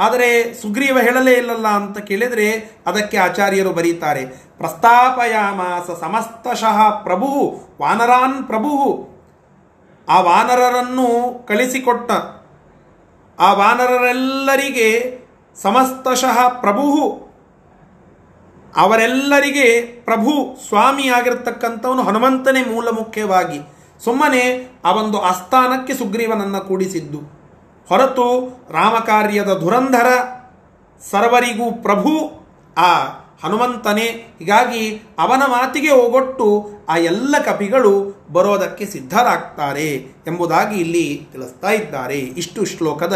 ಆದರೆ ಸುಗ್ರೀವ ಹೇಳಲೇ ಇಲ್ಲಲ್ಲ ಅಂತ ಕೇಳಿದರೆ ಅದಕ್ಕೆ ಆಚಾರ್ಯರು ಬರೀತಾರೆ, ಪ್ರಸ್ತಾಪಯಾಮಾಸ ಸಮಸ್ತಶಃ ಪ್ರಭು ವಾನರಾನ್ ಪ್ರಭು. ಆ ವಾನರರನ್ನು ಕಳಿಸಿಕೊಟ್ಟ, ಆ ವಾನರರೆಲ್ಲರಿಗೆ ಸಮಸ್ತಶಃ ಪ್ರಭು, ಅವರೆಲ್ಲರಿಗೆ ಪ್ರಭು ಸ್ವಾಮಿಯಾಗಿರ್ತಕ್ಕಂಥವನು ಹನುಮಂತನೇ ಮೂಲ ಮುಖ್ಯವಾಗಿ. ಸುಮ್ಮನೆ ಆ ಒಂದು ಆಸ್ಥಾನಕ್ಕೆ ಸುಗ್ರೀವನನ್ನು ಕೂಡಿಸಿದ್ದು ಹೊರತು ರಾಮಕಾರ್ಯದ ಧುರಂಧರ, ಸರ್ವರಿಗೂ ಪ್ರಭು ಆ ಹನುಮಂತನೇ. ಹೀಗಾಗಿ ಅವನ ಮಾತಿಗೆ ಒಗೊಟ್ಟು ಆ ಎಲ್ಲ ಕಪಿಗಳು ಬರೋದಕ್ಕೆ ಸಿದ್ಧರಾಗ್ತಾರೆ ಎಂಬುದಾಗಿ ಇಲ್ಲಿ ತಿಳಿಸ್ತಾ ಇದ್ದಾರೆ. ಇಷ್ಟು ಶ್ಲೋಕದ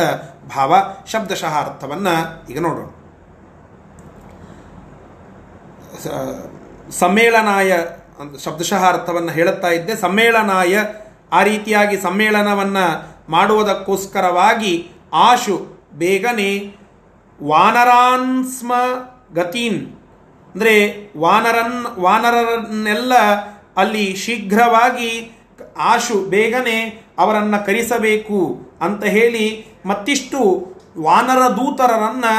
ಭಾವ. ಶಬ್ದಶಃ ಅರ್ಥವನ್ನು ಈಗ ನೋಡೋಣ. ಸಮ್ಮೇಳನಾಯ ಶಬ್ದಶಃ ಅರ್ಥವನ್ನು ಹೇಳುತ್ತಾ ಇದ್ದೆ. ಸಮ್ಮೇಳನಾಯ, ಆ ರೀತಿಯಾಗಿ ಸಮ್ಮೇಳನವನ್ನು ಮಾಡುವುದಕ್ಕೋಸ್ಕರವಾಗಿ ಆಶು ಬೇಗನೆ ವಾನರಾನ್ ಸ್ಮ ಗತೀನ್, ಅಂದರೆ ವಾನರನ್ ವಾನರನ್ನೆಲ್ಲ ಅಲ್ಲಿ ಶೀಘ್ರವಾಗಿ ಆಶು ಬೇಗನೆ ಅವರನ್ನು ಕರೆಸಬೇಕು ಅಂತ ಹೇಳಿ ಮತ್ತಿಷ್ಟು ವಾನರ ದೂತರನ್ನು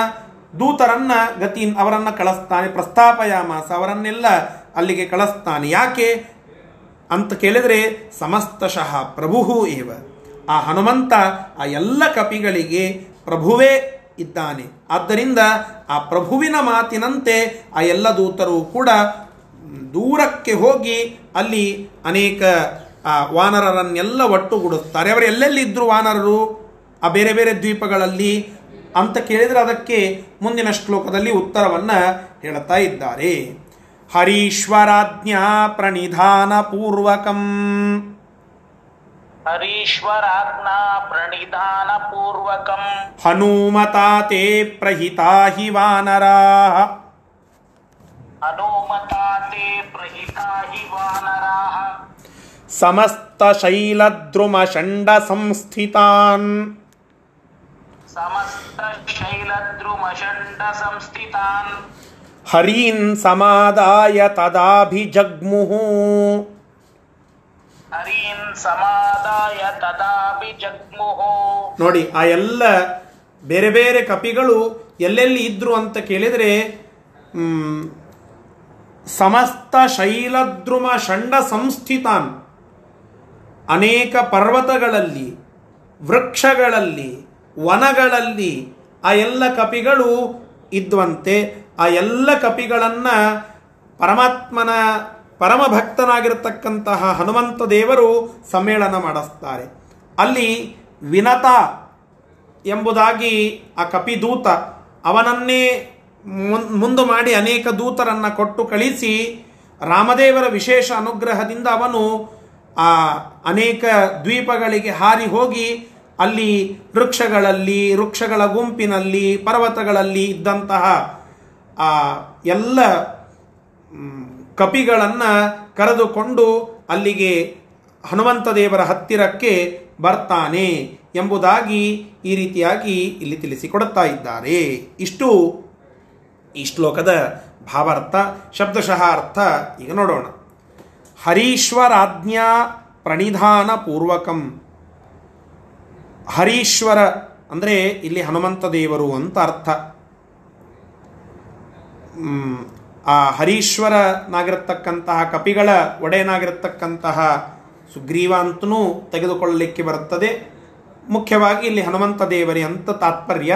ದೂತರನ್ನು ಗತೀನ್ ಅವರನ್ನು ಕಳಿಸ್ತಾನೆ. ಪ್ರಸ್ತಾಪಯಾಮಾಸ ಅವರನ್ನೆಲ್ಲ ಅಲ್ಲಿಗೆ ಕಳಿಸ್ತಾನೆ. ಯಾಕೆ ಅಂತ ಕೇಳಿದರೆ ಸಮಸ್ತಶಃ ಪ್ರಭು ಏವ, ಆ ಹನುಮಂತ ಆ ಎಲ್ಲ ಕಪಿಗಳಿಗೆ ಪ್ರಭುವೇ ಇದ್ದಾನೆ. ಆದ್ದರಿಂದ ಆ ಪ್ರಭುವಿನ ಮಾತಿನಂತೆ ಆ ಎಲ್ಲ ದೂತರು ಕೂಡ ದೂರಕ್ಕೆ ಹೋಗಿ ಅಲ್ಲಿ ಅನೇಕ ಆ ವಾನರರನ್ನೆಲ್ಲ ಒಟ್ಟುಗೂಡುತ್ತಾರೆ. ಅವರು ಎಲ್ಲೆಲ್ಲಿದ್ದರು ವಾನರರು ಆ ಬೇರೆ ಬೇರೆ ದ್ವೀಪಗಳಲ್ಲಿ ಅಂತ ಕೇಳಿದರೆ ಅದಕ್ಕೆ ಮುಂದಿನ ಶ್ಲೋಕದಲ್ಲಿ ಉತ್ತರವನ್ನು ಹೇಳ್ತಾ ಇದ್ದಾರೆ. ಹರೀಶ್ವರಾಜ್ಞಾ ಪ್ರಣಿಧಾನ ಪೂರ್ವಕಂ, ಹರೀಶ್ವರಾಜ್ಞಾ ಪ್ರಣಿಧಾನ ಪೂರ್ವಕಂ ಹನುಮತಾ ತೇ ಪ್ರಹಿತಾ ಹಿ ವಾನರಾಃ, ಹನುಮತಾ ತೇ ಪ್ರಹಿತಾ ಹಿ ವಾನರಾಃ ಸಮಸ್ತ ಶೈಲದ್ರುಮ ಷಂಡ ಸಂಸ್ಥಿತಾನ್, ಸಮಸ್ತ ಶೈಲದ್ರುಮ ಷಂಡ ಸಂಸ್ಥಿತಾನ್ ಹರೀನ್ ಸಮಾದಾಯ ತದಾಭಿಜಗ್ಮುಃ, ಹರೀನ್ ಸಮಾದಾಯ ತದಾಭಿಜಗ್ಮುಃ. ನೋಡಿ, ಆ ಎಲ್ಲ ಬೇರೆ ಬೇರೆ ಕಪಿಗಳು ಎಲ್ಲೆಲ್ಲಿ ಇದ್ರು ಅಂತ ಕೇಳಿದರೆ ಸಮಸ್ತ ಶೈಲದ್ರುಮ ಷಂಡ ಸಂಸ್ಥಿತಾನ್, ಅನೇಕ ಪರ್ವತಗಳಲ್ಲಿ, ವೃಕ್ಷಗಳಲ್ಲಿ, ವನಗಳಲ್ಲಿ ಆ ಎಲ್ಲ ಕಪಿಗಳು ಇದ್ವಂತೆ. ಆ ಎಲ್ಲ ಕಪಿಗಳನ್ನು ಪರಮಾತ್ಮನ ಪರಮಭಕ್ತನಾಗಿರತಕ್ಕಂತಹ ಹನುಮಂತ ದೇವರು ಸಮ್ಮೇಳನ ಮಾಡಿಸ್ತಾರೆ. ಅಲ್ಲಿ ವಿನತ ಎಂಬುದಾಗಿ ಆ ಕಪಿದೂತ, ಅವನನ್ನೇ ಮುಂದೆ ಮಾಡಿ ಅನೇಕ ದೂತರನ್ನು ಕೊಟ್ಟು ಕಳಿಸಿ ರಾಮದೇವರ ವಿಶೇಷ ಅನುಗ್ರಹದಿಂದ ಅವನು ಆ ಅನೇಕ ದ್ವೀಪಗಳಿಗೆ ಹಾರಿ ಹೋಗಿ ಅಲ್ಲಿ ವೃಕ್ಷಗಳಲ್ಲಿ, ವೃಕ್ಷಗಳ ಗುಂಪಿನಲ್ಲಿ, ಪರ್ವತಗಳಲ್ಲಿ ಇದ್ದಂತಹ ಆ ಎಲ್ಲ ಕಪಿಗಳನ್ನು ಕರೆದುಕೊಂಡು ಅಲ್ಲಿಗೆ ಹನುಮಂತ ದೇವರ ಹತ್ತಿರಕ್ಕೆ ಬರ್ತಾನೆ ಎಂಬುದಾಗಿ ಈ ರೀತಿಯಾಗಿ ಇಲ್ಲಿ ತಿಳಿಸಿಕೊಡುತ್ತಾ ಇದ್ದಾರೆ. ಇಷ್ಟು ಈ ಶ್ಲೋಕದ ಭಾವಾರ್ಥ. ಶಬ್ದಶಃ ಅರ್ಥ ಈಗ ನೋಡೋಣ. ಹರೀಶ್ವರಾಜ್ಞಾ ಪ್ರಣಿಧಾನ ಪೂರ್ವಕಂ, ಹರೀಶ್ವರ ಅಂದರೆ ಇಲ್ಲಿ ಹನುಮಂತ ದೇವರು ಅಂತ ಅರ್ಥ. ಆ ಹರೀಶ್ವರನಾಗಿರತಕ್ಕಂತಹ ಕಪಿಗಳ ಒಡೆಯನಾಗಿರತಕ್ಕಂತಹ ಸುಗ್ರೀವ ಅಂತನೂ ತೆಗೆದುಕೊಳ್ಳಲಿಕ್ಕೆ ಬರುತ್ತದೆ. ಮುಖ್ಯವಾಗಿ ಇಲ್ಲಿ ಹನುಮಂತ ದೇವರಿ ಅಂತ ತಾತ್ಪರ್ಯ.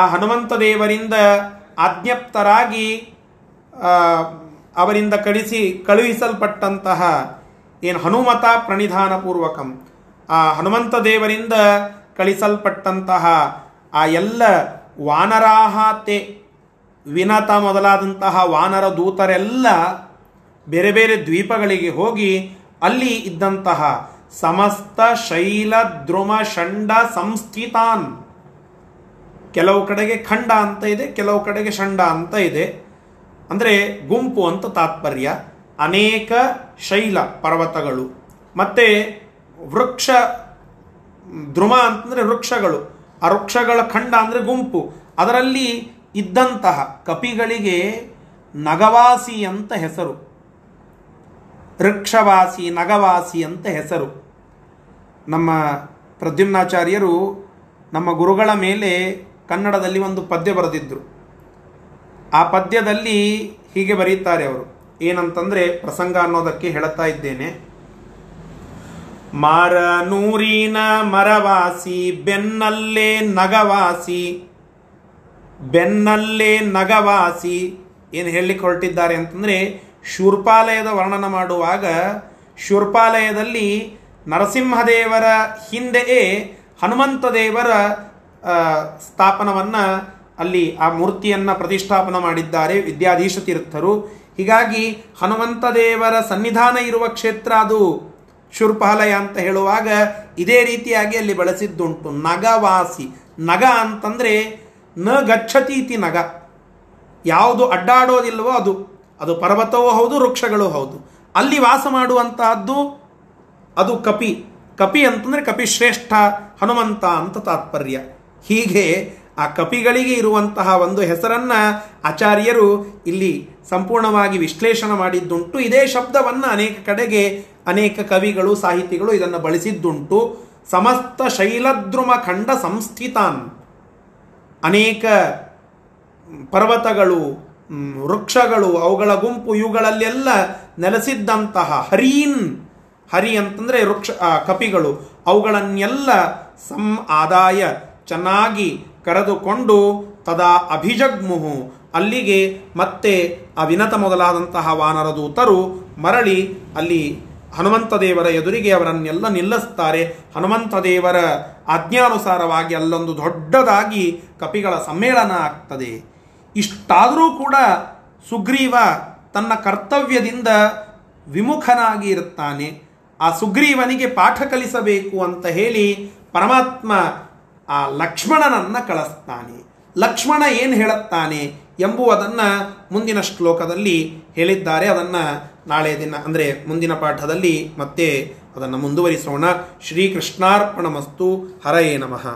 ಆ ಹನುಮಂತ ದೇವರಿಂದ ಆಜ್ಞಪ್ತರಾಗಿ ಅವರಿಂದ ಕಳಿಸಿ ಕಳುಹಿಸಲ್ಪಟ್ಟಂತಹ ಏನು ಹನುಮತ ಪ್ರಣಿಧಾನ ಪೂರ್ವಕಂ, ಆ ಹನುಮಂತ ದೇವರಿಂದ ಕಳಿಸಲ್ಪಟ್ಟಂತಹ ಆ ಎಲ್ಲ ವಾನರಾಹತೆ ವಿನತ ಮೊದಲಾದಂತಹ ವಾನರ ದೂತರೆಲ್ಲ ಬೇರೆ ಬೇರೆ ದ್ವೀಪಗಳಿಗೆ ಹೋಗಿ ಅಲ್ಲಿ ಇದ್ದಂತಹ ಸಮಸ್ತ ಶೈಲದ್ರುಮ ಷಂಡ ಸಂಸ್ಥಿತಾನ್, ಕೆಲವು ಕಡೆಗೆ ಖಂಡ ಅಂತ ಇದೆ, ಕೆಲವು ಕಡೆಗೆ ಷಂಡ ಅಂತ ಇದೆ, ಅಂದರೆ ಗುಂಪು ಅಂತ ತಾತ್ಪರ್ಯ. ಅನೇಕ ಶೈಲ ಪರ್ವತಗಳು, ಮತ್ತು ವೃಕ್ಷ ದ್ರುಮ ಅಂತಂದರೆ ವೃಕ್ಷಗಳು, ಆ ವೃಕ್ಷಗಳ ಖಂಡ ಅಂದರೆ ಗುಂಪು. ಅದರಲ್ಲಿ ಇದ್ದಂತಹ ಕಪಿಗಳಿಗೆ ನಗವಾಸಿ ಅಂತ ಹೆಸರು, ವೃಕ್ಷವಾಸಿ, ನಗವಾಸಿ ಅಂತ ಹೆಸರು. ನಮ್ಮ ಪ್ರದ್ಯುಮ್ನಾಚಾರ್ಯರು ನಮ್ಮ ಗುರುಗಳ ಮೇಲೆ ಕನ್ನಡದಲ್ಲಿ ಒಂದು ಪದ್ಯ ಬರೆದಿದ್ದರು. ಆ ಪದ್ಯದಲ್ಲಿ ಹೀಗೆ ಬರೆಯುತ್ತಾರೆ ಅವರು, ಏನಂತಂದರೆ ಪ್ರಸಂಗ ಅನ್ನೋದಕ್ಕೆ ಹೇಳುತ್ತಾ ಇದ್ದೇನೆ. ಮಾರನೂರಿನ ಮರವಾಸಿ ಬೆನ್ನಲ್ಲೇ ನಗವಾಸಿ, ಬೆನ್ನಲ್ಲೇ ನಗವಾಸಿ ಏನು ಹೇಳಲಿಕ್ಕೆ ಹೊರಟಿದ್ದಾರೆ ಅಂತಂದರೆ, ಶೂರ್ಪಾಲಯದ ವರ್ಣನ ಮಾಡುವಾಗ ಶೂರ್ಪಾಲಯದಲ್ಲಿ ನರಸಿಂಹದೇವರ ಹಿಂದೆಯೇ ಹನುಮಂತ ದೇವರ ಸ್ಥಾಪನವನ್ನು ಅಲ್ಲಿ ಆ ಮೂರ್ತಿಯನ್ನು ಪ್ರತಿಷ್ಠಾಪನೆ ಮಾಡಿದ್ದಾರೆ ವಿದ್ಯಾಧೀಶ ತೀರ್ಥರು. ಹೀಗಾಗಿ ಹನುಮಂತ ದೇವರ ಸನ್ನಿಧಾನ ಇರುವ ಕ್ಷೇತ್ರ ಅದು ಶೂರ್ಪಾಲಯ ಅಂತ ಹೇಳುವಾಗ ಇದೇ ರೀತಿಯಾಗಿ ಅಲ್ಲಿ ಬಳಸಿದ್ದುಂಟು. ನಗವಾಸಿ, ನಗ ಅಂತಂದರೆ ನ ಗಚ್ಚತೀತಿ ನಗ, ಯಾವುದು ಅಡ್ಡಾಡೋದಿಲ್ವೋ ಅದು, ಅದು ಪರ್ವತವೂ ಹೌದು ವೃಕ್ಷಗಳೂ ಹೌದು. ಅಲ್ಲಿ ವಾಸ ಮಾಡುವಂತಹದ್ದು ಅದು ಕಪಿ. ಕಪಿ ಅಂತಂದರೆ ಕಪಿಶ್ರೇಷ್ಠ ಹನುಮಂತ ಅಂತ ತಾತ್ಪರ್ಯ. ಹೀಗೆ ಆ ಕಪಿಗಳಿಗೆ ಇರುವಂತಹ ಒಂದು ಹೆಸರನ್ನು ಆಚಾರ್ಯರು ಇಲ್ಲಿ ಸಂಪೂರ್ಣವಾಗಿ ವಿಶ್ಲೇಷಣೆ ಮಾಡಿದ್ದುಂಟು. ಇದೇ ಶಬ್ದವನ್ನು ಅನೇಕ ಕಡೆಗೆ ಅನೇಕ ಕವಿಗಳು ಸಾಹಿತಿಗಳು ಇದನ್ನು ಬಳಸಿದ್ದುಂಟು. ಸಮಸ್ತ ಶೈಲದ್ರುಮ ಖಂಡ ಸಂಸ್ಥಿತಾನ್, ಅನೇಕ ಪರ್ವತಗಳು ವೃಕ್ಷಗಳು ಅವುಗಳ ಗುಂಪು ಇವುಗಳಲ್ಲೆಲ್ಲ ನೆಲೆಸಿದ್ದಂತಹ ಹರೀನ್, ಹರಿ ಅಂತಂದರೆ ವೃಕ್ಷ ಕಪಿಗಳು, ಅವುಗಳನ್ನೆಲ್ಲ ಸಂ ಆದಾಯ ಚೆನ್ನಾಗಿ ಕರೆದುಕೊಂಡು ತದಾ ಅಭಿಜಗ್ಮುಹು, ಅಲ್ಲಿಗೆ ಮತ್ತೆ ಆ ವಿನತ ಮೊದಲಾದಂತಹ ವಾನರ ದೂತರು ಮರಳಿ ಅಲ್ಲಿ ಹನುಮಂತ ದೇವರ ಎದುರಿಗೆ ಅವರನ್ನೆಲ್ಲ ನಿಲ್ಲಿಸ್ತಾರೆ. ಹನುಮಂತ ದೇವರ ಆಜ್ಞಾನುಸಾರವಾಗಿ ಅಲ್ಲೊಂದು ದೊಡ್ಡದಾಗಿ ಕಪಿಗಳ ಸಮ್ಮೇಳನ ಆಗ್ತದೆ. ಇಷ್ಟಾದರೂ ಕೂಡ ಸುಗ್ರೀವ ತನ್ನ ಕರ್ತವ್ಯದಿಂದ ವಿಮುಖನಾಗಿ ಇರುತ್ತಾನೆ. ಆ ಸುಗ್ರೀವನಿಗೆ ಪಾಠ ಕಲಿಸಬೇಕು ಅಂತ ಹೇಳಿ ಪರಮಾತ್ಮ ಆ ಲಕ್ಷ್ಮಣನನ್ನು ಕಳಿಸ್ತಾನೆ. ಲಕ್ಷ್ಮಣ ಏನು ಹೇಳುತ್ತಾನೆ ಎಂಬುವುದನ್ನು ಮುಂದಿನ ಶ್ಲೋಕದಲ್ಲಿ ಹೇಳಿದ್ದಾರೆ. ಅದನ್ನು ನಾಳೆ ದಿನ ಅಂದರೆ ಮುಂದಿನ ಪಾಠದಲ್ಲಿ ಮತ್ತೆ ಅದನ್ನು ಮುಂದುವರಿಸೋಣ. ಶ್ರೀಕೃಷ್ಣಾರ್ಪಣಮಸ್ತು. ಹರಯೇ ನಮಃ.